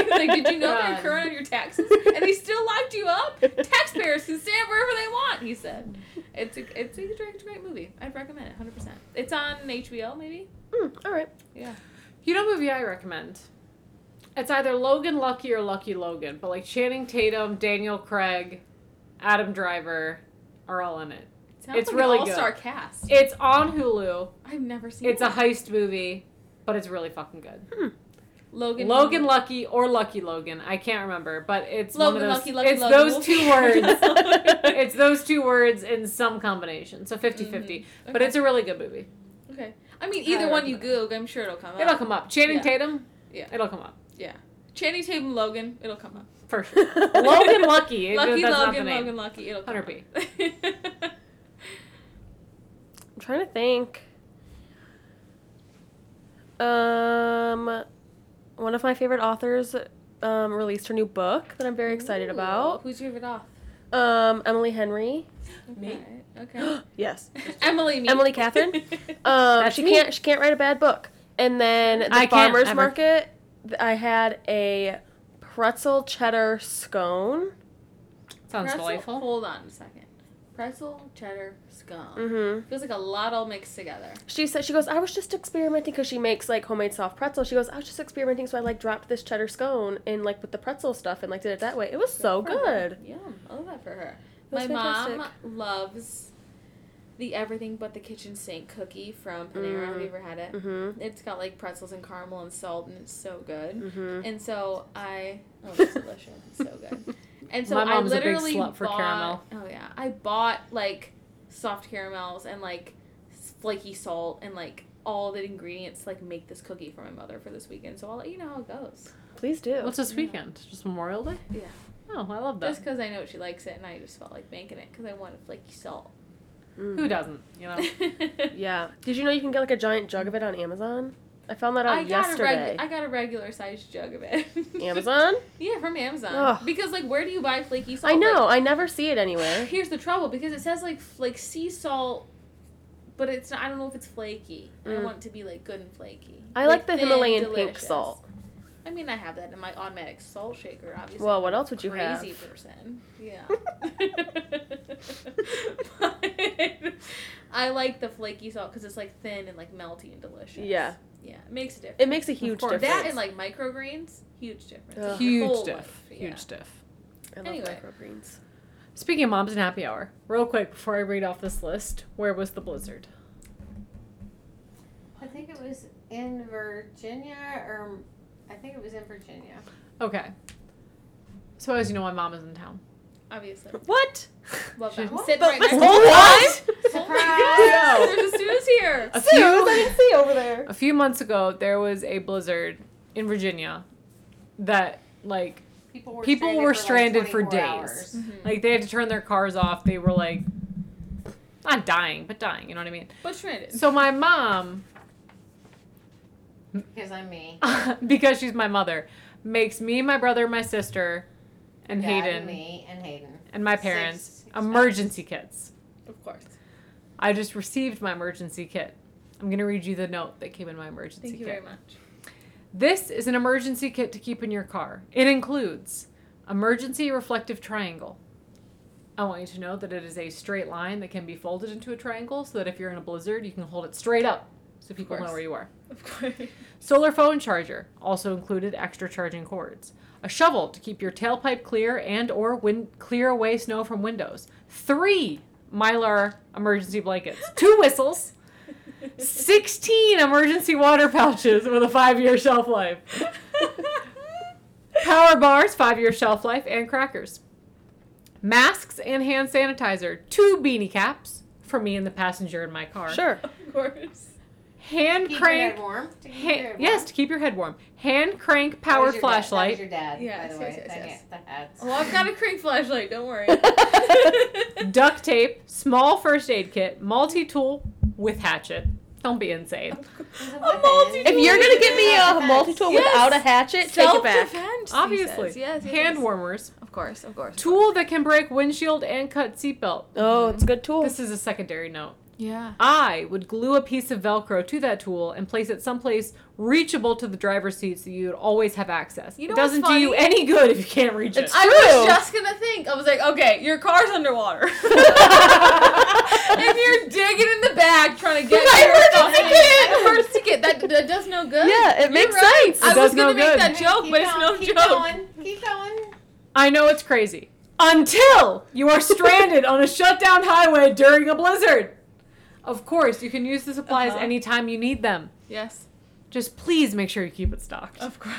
Like, did you know they're current on your taxes? And they still locked you up? Taxpayers can stand wherever they want, he said. It's a great movie. I'd recommend it, 100%. It's on HBO, maybe? All right. Yeah. You know a movie I recommend? It's either Logan Lucky or Lucky Logan, but like Channing Tatum, Daniel Craig, Adam Driver are all in it. It's really good. It's an all-star cast. It's on Hulu. I've never seen it. It's a heist movie, but it's really fucking good. Hmm. Logan Lucky or Lucky Logan. I can't remember, but it's Logan one of those, Lucky Logan. Those two words. It's those two words in some combination. So 50-50. Mm-hmm. Okay. But it's a really good movie. Okay. I mean, either one you Google, I'm sure it'll come up. It'll come up. Channing Tatum? Yeah. It'll come up. Yeah. Channing Tatum, Logan, it'll come up. For sure. Logan Lucky. Logan Lucky, it'll come up. 100p. I'm trying to think. One of my favorite authors released her new book that I'm very excited about. Who's your favorite author? Emily Henry. Okay. Me? Okay. Yes. Emily. Me. Emily Catherine. She can't write a bad book. And then the farmer's market. I had a pretzel cheddar scone. Sounds delightful. Hold on a second. Pretzel, cheddar, scone. Mm-hmm. Feels like a lot all mixed together. She said, she goes, I was just experimenting, because she makes, like, homemade soft pretzel. She goes, I was just experimenting, so I, like, dropped this cheddar scone and, like, with the pretzel stuff and, like, did it that way. It was so good. Yeah, I love that for her. My mom loves the everything but the kitchen sink cookie from Panera. Mm-hmm. Have you ever had it? Mm-hmm. It's got, like, pretzels and caramel and salt, and it's so good. Mm-hmm. And so it's delicious. It's so good. And so I literally bought like soft caramels and like flaky salt and like all the ingredients to like make this cookie for my mother for this weekend. So I'll let you know how it goes. Please do. What's this weekend? Just Memorial Day? Yeah. Oh, I love that. Just because I know she likes it and I just felt like making it because I wanted flaky salt. Mm. Who doesn't, you know? Yeah. Did you know you can get like a giant jug of it on Amazon? I found that out yesterday. I got a regular sized jug of it. Amazon? Yeah, from Amazon. Ugh. Because, like, where do you buy flaky salt? I know. Like, I never see it anywhere. Here's the trouble. Because it says, like sea salt, but it's not, I don't know if it's flaky. Mm. I want it to be, like, good and flaky. I like the thin, Himalayan delicious. Pink salt. I mean, I have that in my automatic salt shaker, obviously. Well, what else would you have? Crazy person. Yeah. But I like the flaky salt because it's, like, thin and, like, melty and delicious. Yeah. Yeah, it makes a difference. It makes a huge difference. That and, like, microgreens, huge difference. Huge diff. Yeah. Huge diff. I love microgreens. Speaking of moms and happy hour, real quick before I read off this list, where was the blizzard? I think it was in Virginia, Okay. So, as you know, my mom is in town. Obviously. What? Love that. What? Sitting right next to me. What? Surprise! There's a Suze here. I didn't see over there. A few months ago, there was a blizzard in Virginia that, like, people were stranded for days. Mm-hmm. Like, they had to turn their cars off. They were, like, not dying, but dying. You know what I mean? But stranded. So my mom... Because I'm me. Because she's my mother. Makes me, my brother, my sister... And Hayden. Me and Hayden. And my parents. Six emergency kits. Of course. I just received my emergency kit. I'm going to read you the note that came in my emergency kit. Thank you very much. This is an emergency kit to keep in your car. It includes emergency reflective triangle. I want you to know that it is a straight line that can be folded into a triangle so that if you're in a blizzard, you can hold it straight up so people know where you are. Of course. Solar phone charger. Also included extra charging cords. A shovel to keep your tailpipe clear and or clear away snow from windows. 3 Mylar emergency blankets. 2 whistles. 16 emergency water pouches with a 5-year shelf life. Power bars, 5-year shelf life, and crackers. Masks and hand sanitizer. 2 beanie caps for me and the passenger in my car. Sure. Of course. Hand keep crank. Your head warm. To keep your head warm. Yes, to keep your head warm. Hand crank powered flashlight. That was your dad, yes, by the way. Yes. Well, I've got a crank flashlight, don't worry. Duct tape, small first aid kit, multi-tool with hatchet. Don't be insane. A multi-tool. If you're going to give me a multi-tool without a hatchet, take it back. Self-defense, obviously. Yes, hand warmers. Of course. Tool that can break windshield and cut seatbelt. Oh, it's a good tool. This is a secondary note. Yeah. I would glue a piece of Velcro to that tool and place it someplace reachable to the driver's seat so you'd always have access. You know, it doesn't do you any good if you can't reach it. I was just going to think. I was like, okay, your car's underwater. And you're digging in the bag trying to get your emergency kit. it. That does no good. Yeah, it makes sense. I was going to make that joke, but it's no joke. Keep going. I know it's crazy. Until you are stranded on a shutdown highway during a blizzard. Of course, you can use the supplies anytime you need them. Yes. Just please make sure you keep it stocked. Of course.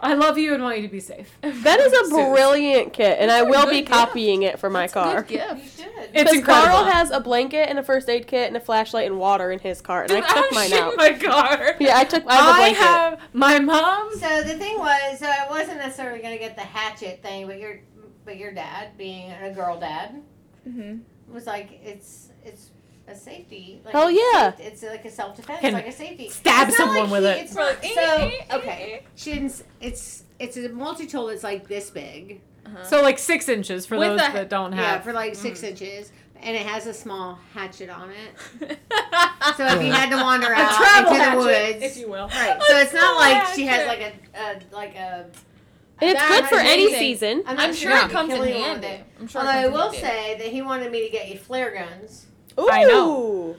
I love you and want you to be safe. That is a brilliant kit, and I will be copying it for my car. It's a good gift. You should. It's incredible. Carl has a blanket and a first aid kit and a flashlight and water in his car, and dude, I took mine out. My car. Yeah, I have my mom. So the thing was, so I wasn't necessarily going to get the hatchet thing, but your dad, being a girl dad, was like, it's a safety. Like, hell yeah. It's like a self-defense. Can like a safety. Stab someone with it. It's not, so, okay. She didn't, it's a multi-tool that's like this big. Uh-huh. So like 6 inches for those that don't have. Yeah, for like 6 inches. And it has a small hatchet on it. So if you had to wander out into the woods. If you will. Right. So it's not like hatchet. She has like a and it's good for any season. I'm sure it comes in handy. Although I will say that he wanted me to get you flare guns. Ooh. I know.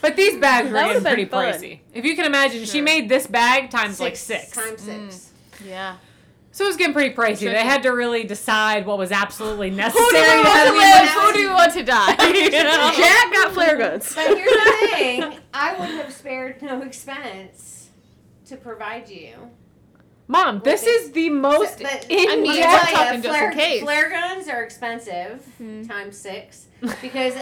But these bags were pretty pricey. If you can imagine, she made this bag times six. Times six. Yeah. So it was getting pretty pricey. They had to really decide what was absolutely necessary. Who do you want to die? You know? Jack got flare guns. But here's the thing. I would have spared no expense to provide you. Mom, this is the most flare guns are expensive times six because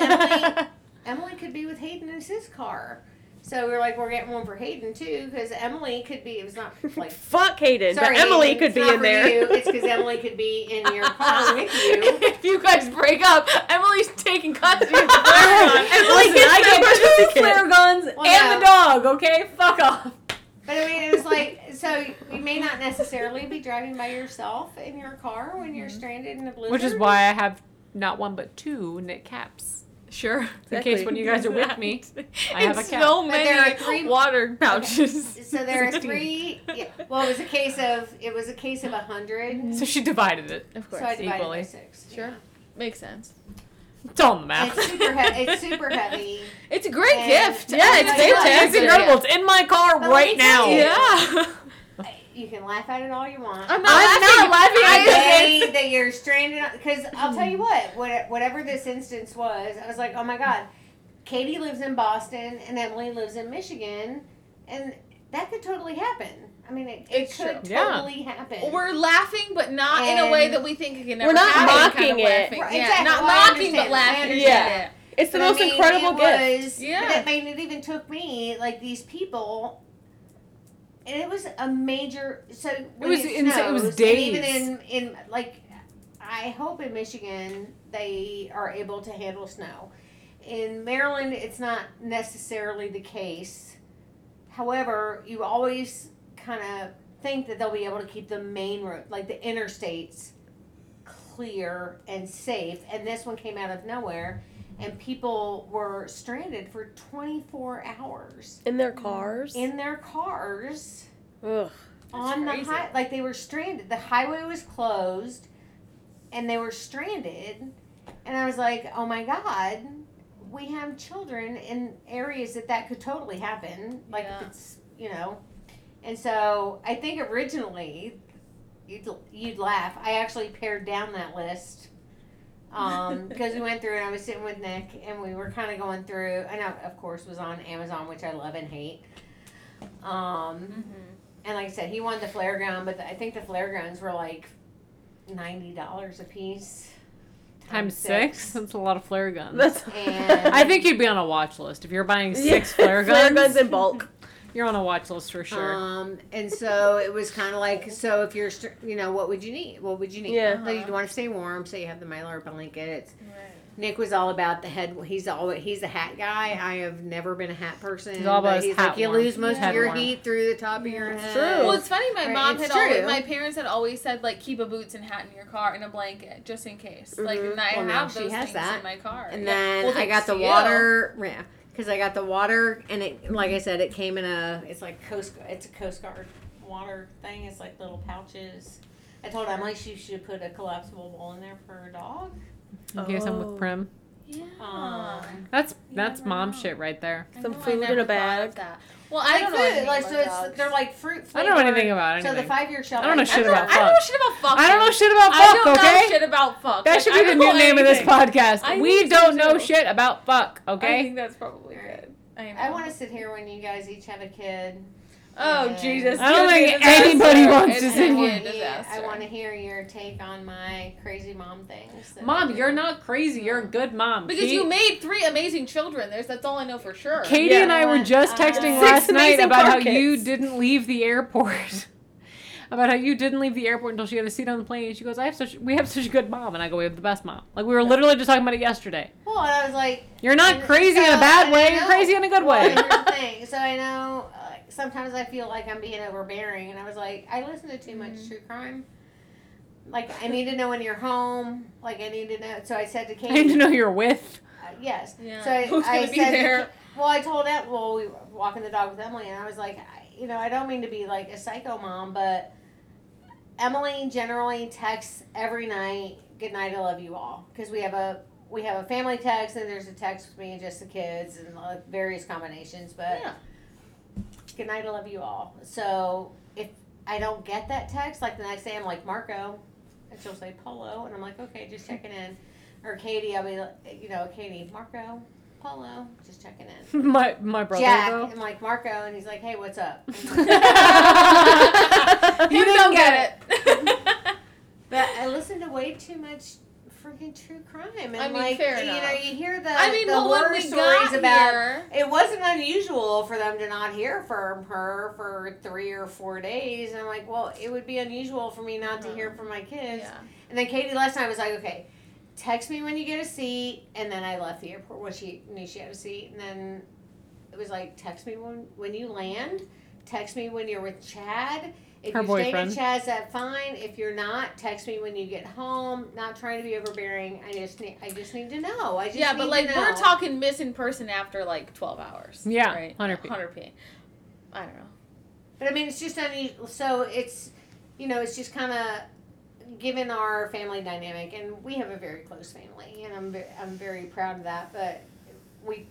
Emily could be with Hayden in his car. So we were like, we're getting one for Hayden, too, because Emily could be, it was not, like... Fuck Hayden, sorry, but Emily Hayden, could be in there. You, it's because Emily could be in your car with you. If you guys break up, Emily's taking custody of the flare gun. Emily gets 2 flare guns and the dog, okay? Fuck off. But I mean, it was like, so you may not necessarily be driving by yourself in your car when you're stranded in a blizzard. Which is why I have not one, but 2 knit caps. Sure. Exactly. In case when you guys are with me, I have a cap. So many there are 3 water pouches. Okay. So there are 3. Yeah. Well, it was a case of 100. So she divided it, of course, so I divided equally. By 6. Sure, yeah. Makes sense. It's all in the math. It's super heavy. It's a great gift. Yeah, it's fantastic. It's incredible. It's in my car right now. Yeah. You can laugh at it all you want. I'm not laughing. I say that you're stranded. Because I'll tell you what, whatever this instance was, I was like, oh my God, Katie lives in Boston and Emily lives in Michigan. And that could totally happen. I mean, it could totally happen. We're laughing, but not in a way that we think it can never happen. We're not mocking it. Right, exactly. Yeah. Not mocking, but laughing. Yeah. It. It's the most incredible gift. Yeah. But it even took me, like, these people... And it was a major. So when it was days. Even in like, I hope in Michigan they are able to handle snow. In Maryland, it's not necessarily the case. However, you always kind of think that they'll be able to keep the main road, like the interstates, clear and safe. And this one came out of nowhere, and people were stranded for 24 hours. In their cars? In their cars. Ugh. On the highway. Like, they were stranded. The highway was closed, and they were stranded. And I was like, oh, my God, we have children in areas that could totally happen. Like, yeah. It's, you know. And so I think originally you'd laugh. I actually pared down that list. Because we went through and I was sitting with Nick and we were kind of going through, and I, of course, was on Amazon, which I love and hate. And like I said, he wanted the flare gun, but I think the flare guns were like $90 a piece. Times six? That's a lot of flare guns. And I think you'd be on a watch list if you're buying 6 flare guns. Flare guns in bulk. You're on a watch list for sure. And so it was kind of like, so if you're, you know, what would you need? What would you need? Yeah. So you'd want to stay warm, so you have the Mylar blankets. Right. Nick was all about the head. He's a hat guy. I have never been a hat person. He's all about his hat. Like, you lose most of your heat through the top of your head. True. Well, it's funny. My mom my parents had always said, like, keep a boots and hat in your car and a blanket just in case. Mm-hmm. Like, and I have those things in my car. And then I got the water. Yeah. Because I got the water, and it, like I said, it came in a, it's like it's a Coast Guard water thing. It's like little pouches. I told Emily she should put a collapsible bowl in there for her dog. In case I'm with Prim. Yeah. That's mom shit right there. Some food in a bag. Well, I don't know anything about dogs. They're like fruit flavored. I don't know anything about anything. So the 5-year shelf. I don't know shit about fuck. I don't know shit about fuck. That should be the new name of this podcast. We don't know shit about fuck, okay? I think that's probably good. I want to sit here when you guys each have a kid. Oh, Jesus. I don't think anybody wants to sit here. I want to hear your take on my crazy mom things. Mom, you're not crazy. You're a good mom. Because you made 3 amazing children. That's all I know for sure. Katie and I were just texting last night about how you didn't leave the airport. About how you didn't leave the airport until she had a seat on the plane. And she goes, we have such a good mom. And I go, we have the best mom. Like, we were literally just talking about it yesterday. Well, and I was like... You're not crazy in a bad way. You're crazy in a good way. Here's the thing. So I know... sometimes I feel like I'm being overbearing, and I was like, I listen to too much true crime. Like, I need to know when you're home. Like, I need to know. So I said to Katie. I need to know you're with. Yes. Yeah. So I said, I told Emily, we were walking the dog with Emily, and I was like, I don't mean to be like a psycho mom, but Emily generally texts every night, good night, I love you all. Because we have a family text, and there's a text with me and just the kids, and various combinations, but... Yeah. Good night, I love you all. So if I don't get that text, like the next day I'm like, Marco, and she'll say Polo, and I'm like, okay, just checking in. Or Katie, I'll be like, Katie, Marco, Polo, just checking in. My brother, Jack, though. I'm like, Marco, and he's like, hey, what's up? Like, you don't get it. But I listen to way too much freaking true crime, and fair enough. You hear the horror stories about here. It wasn't unusual for them to not hear from her for 3 or 4 days, and I'm like, well, it would be unusual for me not to hear from my kids. Yeah. And then Katie last night was like, okay, text me when you get a seat, and then I left the airport when she knew she had a seat, and then it was like, text me when you land, text me when you're with Chad. If her boyfriend. If you're staying at Chaz, that's fine. If you're not, text me when you get home. Not trying to be overbearing. I just need to know. I just need to know. We're talking miss in person after like 12 hours. Yeah, right? 100 p. I don't know. But I mean, it's just unusual. So it's, it's just kind of given our family dynamic, and we have a very close family, and I'm very proud of that. But we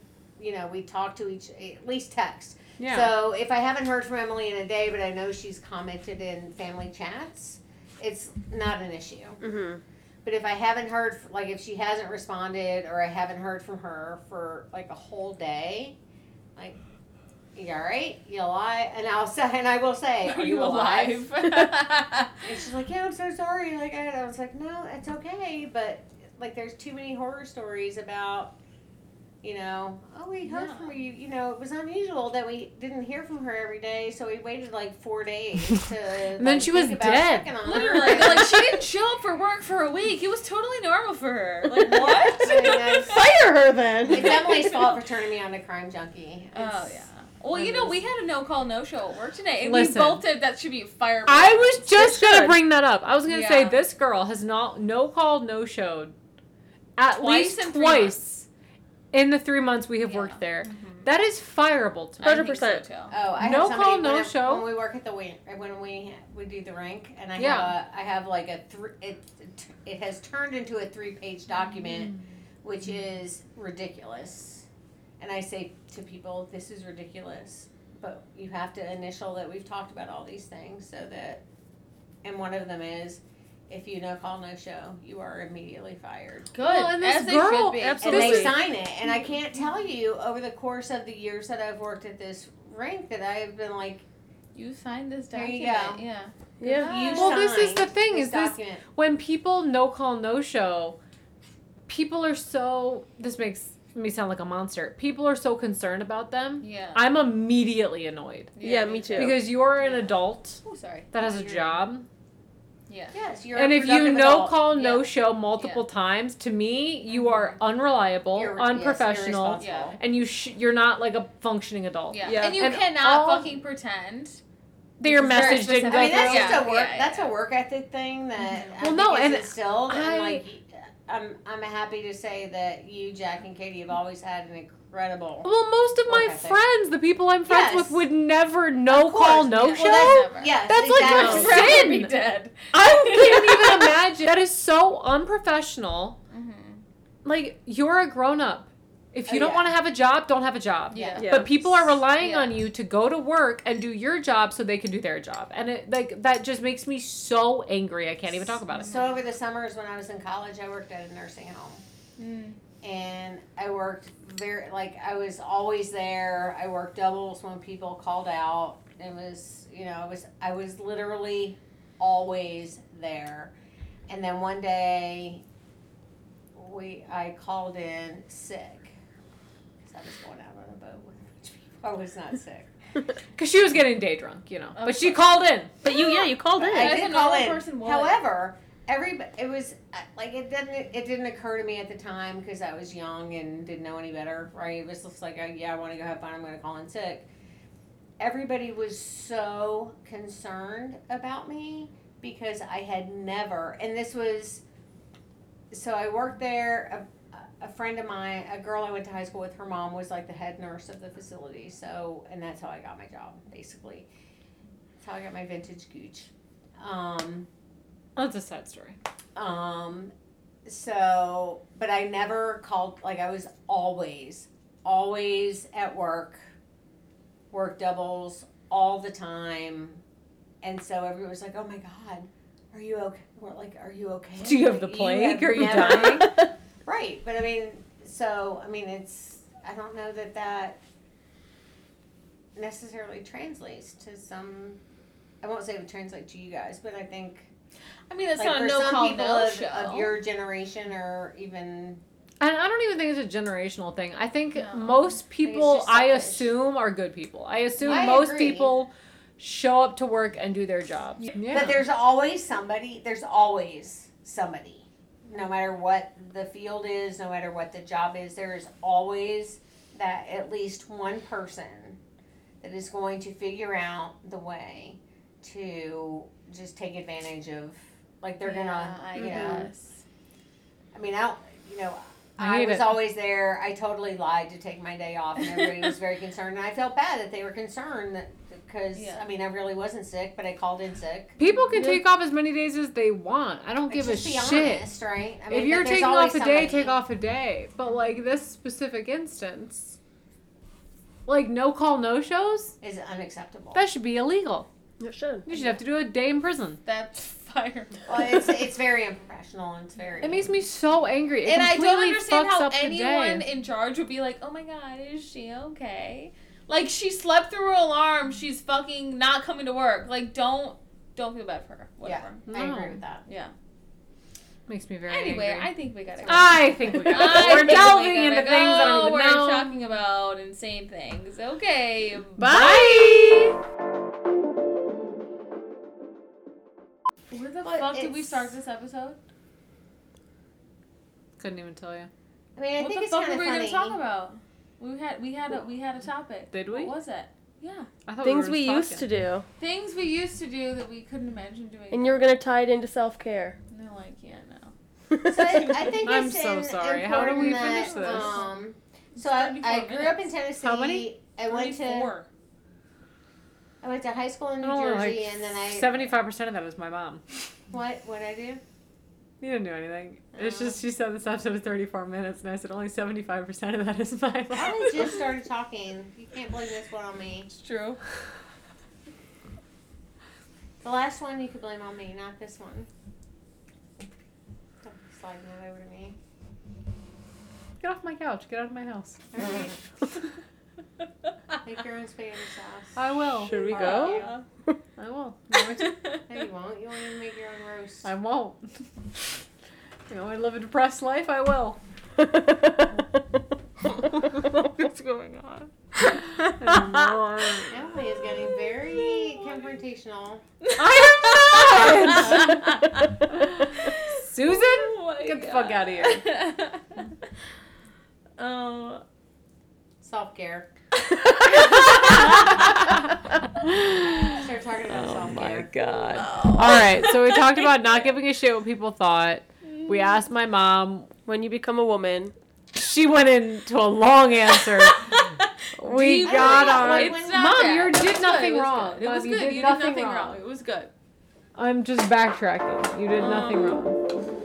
talk to each, at least text. Yeah. So if I haven't heard from Emily in a day, but I know she's commented in family chats, it's not an issue. Mm-hmm. But if I haven't heard, like if she hasn't responded or I haven't heard from her for like a whole day, like, you all right? You alive? And I will say, are you alive? And she's like, yeah, I'm so sorry. Like I was like, no, it's okay. But like, there's too many horror stories about. We heard from you. It was unusual that we didn't hear from her every day, so we waited like 4 days to. And then she was dead. Literally, she didn't show up for work for a week. It was totally normal for her. Like what? Fire her then. It's Emily's fault for turning me on to Crime Junkie. Oh yeah. Well, we had a no-call, no-show at work today, and we both did. That should be a fire. I was just gonna bring that up. I was gonna say this girl has not no-call, no-showed at least twice. In the 3 months we have worked there. Mm-hmm. That is fireable to me. 100%. So I no have call, no show. When we work at the wing, when we do the rank, and I have like a three. It has turned into a 3-page document, which is ridiculous. And I say to people, this is ridiculous, but you have to initial that we've talked about all these things, so that, and one of them is, if you no call, no show, you are immediately fired. Good. Well, and this girl, absolutely. And they sign it. And I can't tell you over the course of the years that I've worked at this rank that I have been like, you signed this document. There you go. Yeah. Yeah. You this is the thing. This when people no call, no show, people are so. This makes me sound like a monster. People are so concerned about them. Yeah. I'm immediately annoyed. Yeah, me too. Because you're an adult. Oh, sorry. That has a job. Yeah. Yes, you're and if you no-call, no-show multiple times, to me, you are unreliable, unprofessional, and you're not like a functioning adult. Yeah. Yeah. And you cannot fucking pretend that your message didn't go through. That's a work ethic thing that I'm happy to say that you, Jack, and Katie have always had an incredible. Well, most of my friends, the people I'm friends with, would never no-call, no-show. Well, that's exactly. Like my sin. Be dead. I can't even imagine. That is so unprofessional. Mm-hmm. Like, you're a grown-up. If you don't want to have a job, don't have a job. Yeah. But people are relying on you to go to work and do your job so they can do their job. And it, like, that just makes me so angry. I can't even talk about it. So over the summers when I was in college, I worked at a nursing home. Mm. And I worked very, I was always there. I worked doubles when people called out. It was, I was literally always there. And then one day I called in sick. I was going out on a boat with a bunch of people. I was not sick. Because she was getting day drunk, Okay. But she called in. But you called in. I did call in. However, it didn't occur to me at the time because I was young and didn't know any better, right? It was just I want to go have fun. I'm going to call in sick. Everybody was so concerned about me because I had never, and this was, so I worked there. A friend of mine, a girl I went to high school with, her mom was the head nurse of the facility. So, and that's how I got my job, basically. That's how I got my vintage gooch. That's a sad story. So, but I never called, I was always at work doubles all the time. And so everyone was oh my God, are you okay? Are you okay? Do you have the plague? Are you dying? Right, but it's, I don't know that necessarily translates to some, I won't say it would translate to you guys, but I think, it's not a no-call, no-show of your generation or even. And I don't even think it's a generational thing. I think most people, I assume, are good people. I assume people show up to work and do their jobs. Yeah. But there's always somebody. No matter what the field is, no matter what the job is, there is always that at least one person that is going to figure out the way to just take advantage of, they're going to, I was always there. I totally lied to take my day off, and everybody was very concerned, and I felt bad that they were concerned that. Because, I really wasn't sick, but I called in sick. People can take off as many days as they want. I don't give a shit. Just be honest, right? If you're taking off a day, take off a day. But, this specific instance, no call, no shows? Is unacceptable. That should be illegal. It should. You should have to do a day in prison. That's fire. Well, it's very unprofessional. It's very... It makes me so angry. And I don't understand how anyone in charge would be oh my God, is she okay? She slept through her alarm. She's fucking not coming to work. Don't feel bad for her. Whatever. Yeah, no. I agree with that. Yeah. Makes me very angry. I think we gotta go. We're delving into things I don't even know. We're talking about insane things. Okay. Bye. Where the fuck did we start this episode? Couldn't even tell you. I think it's kind of funny. What the fuck were we gonna talk about? We had a topic. Did we? What was it? Yeah. I thought things we used to do. Things we used to do that we couldn't imagine doing. And you were gonna tie it into self-care. No, no. So I think I'm so sorry. How do we finish this? So I grew up in Tennessee. How many? I went to high school in New Jersey, and then 75% of that was my mom. What I do? You didn't do anything. It's just she said this episode is 34 minutes, and I said only 75% of that is my life. I just started talking. You can't blame this one on me. It's true. The last one you could blame on me, not this one. Don't be sliding that over to me. Get off my couch. Get out of my house. All right. Make your own spaghetti sauce. I will. Should we go? Yeah. I will. No, you won't. You won't even make your own roast. I won't. I live a depressed life. I will. What's going on? Emily is getting very confrontational. I am not. Susan, get the fuck out of here. Self-care. Start talking about self-care. Oh my God. Oh. All right, so we talked about not giving a shit what people thought. We asked my mom, when you become a woman. She went into a long answer. We got on. Mom, you did nothing wrong. It was good. You did nothing wrong. It was good. I'm just backtracking. You did nothing wrong.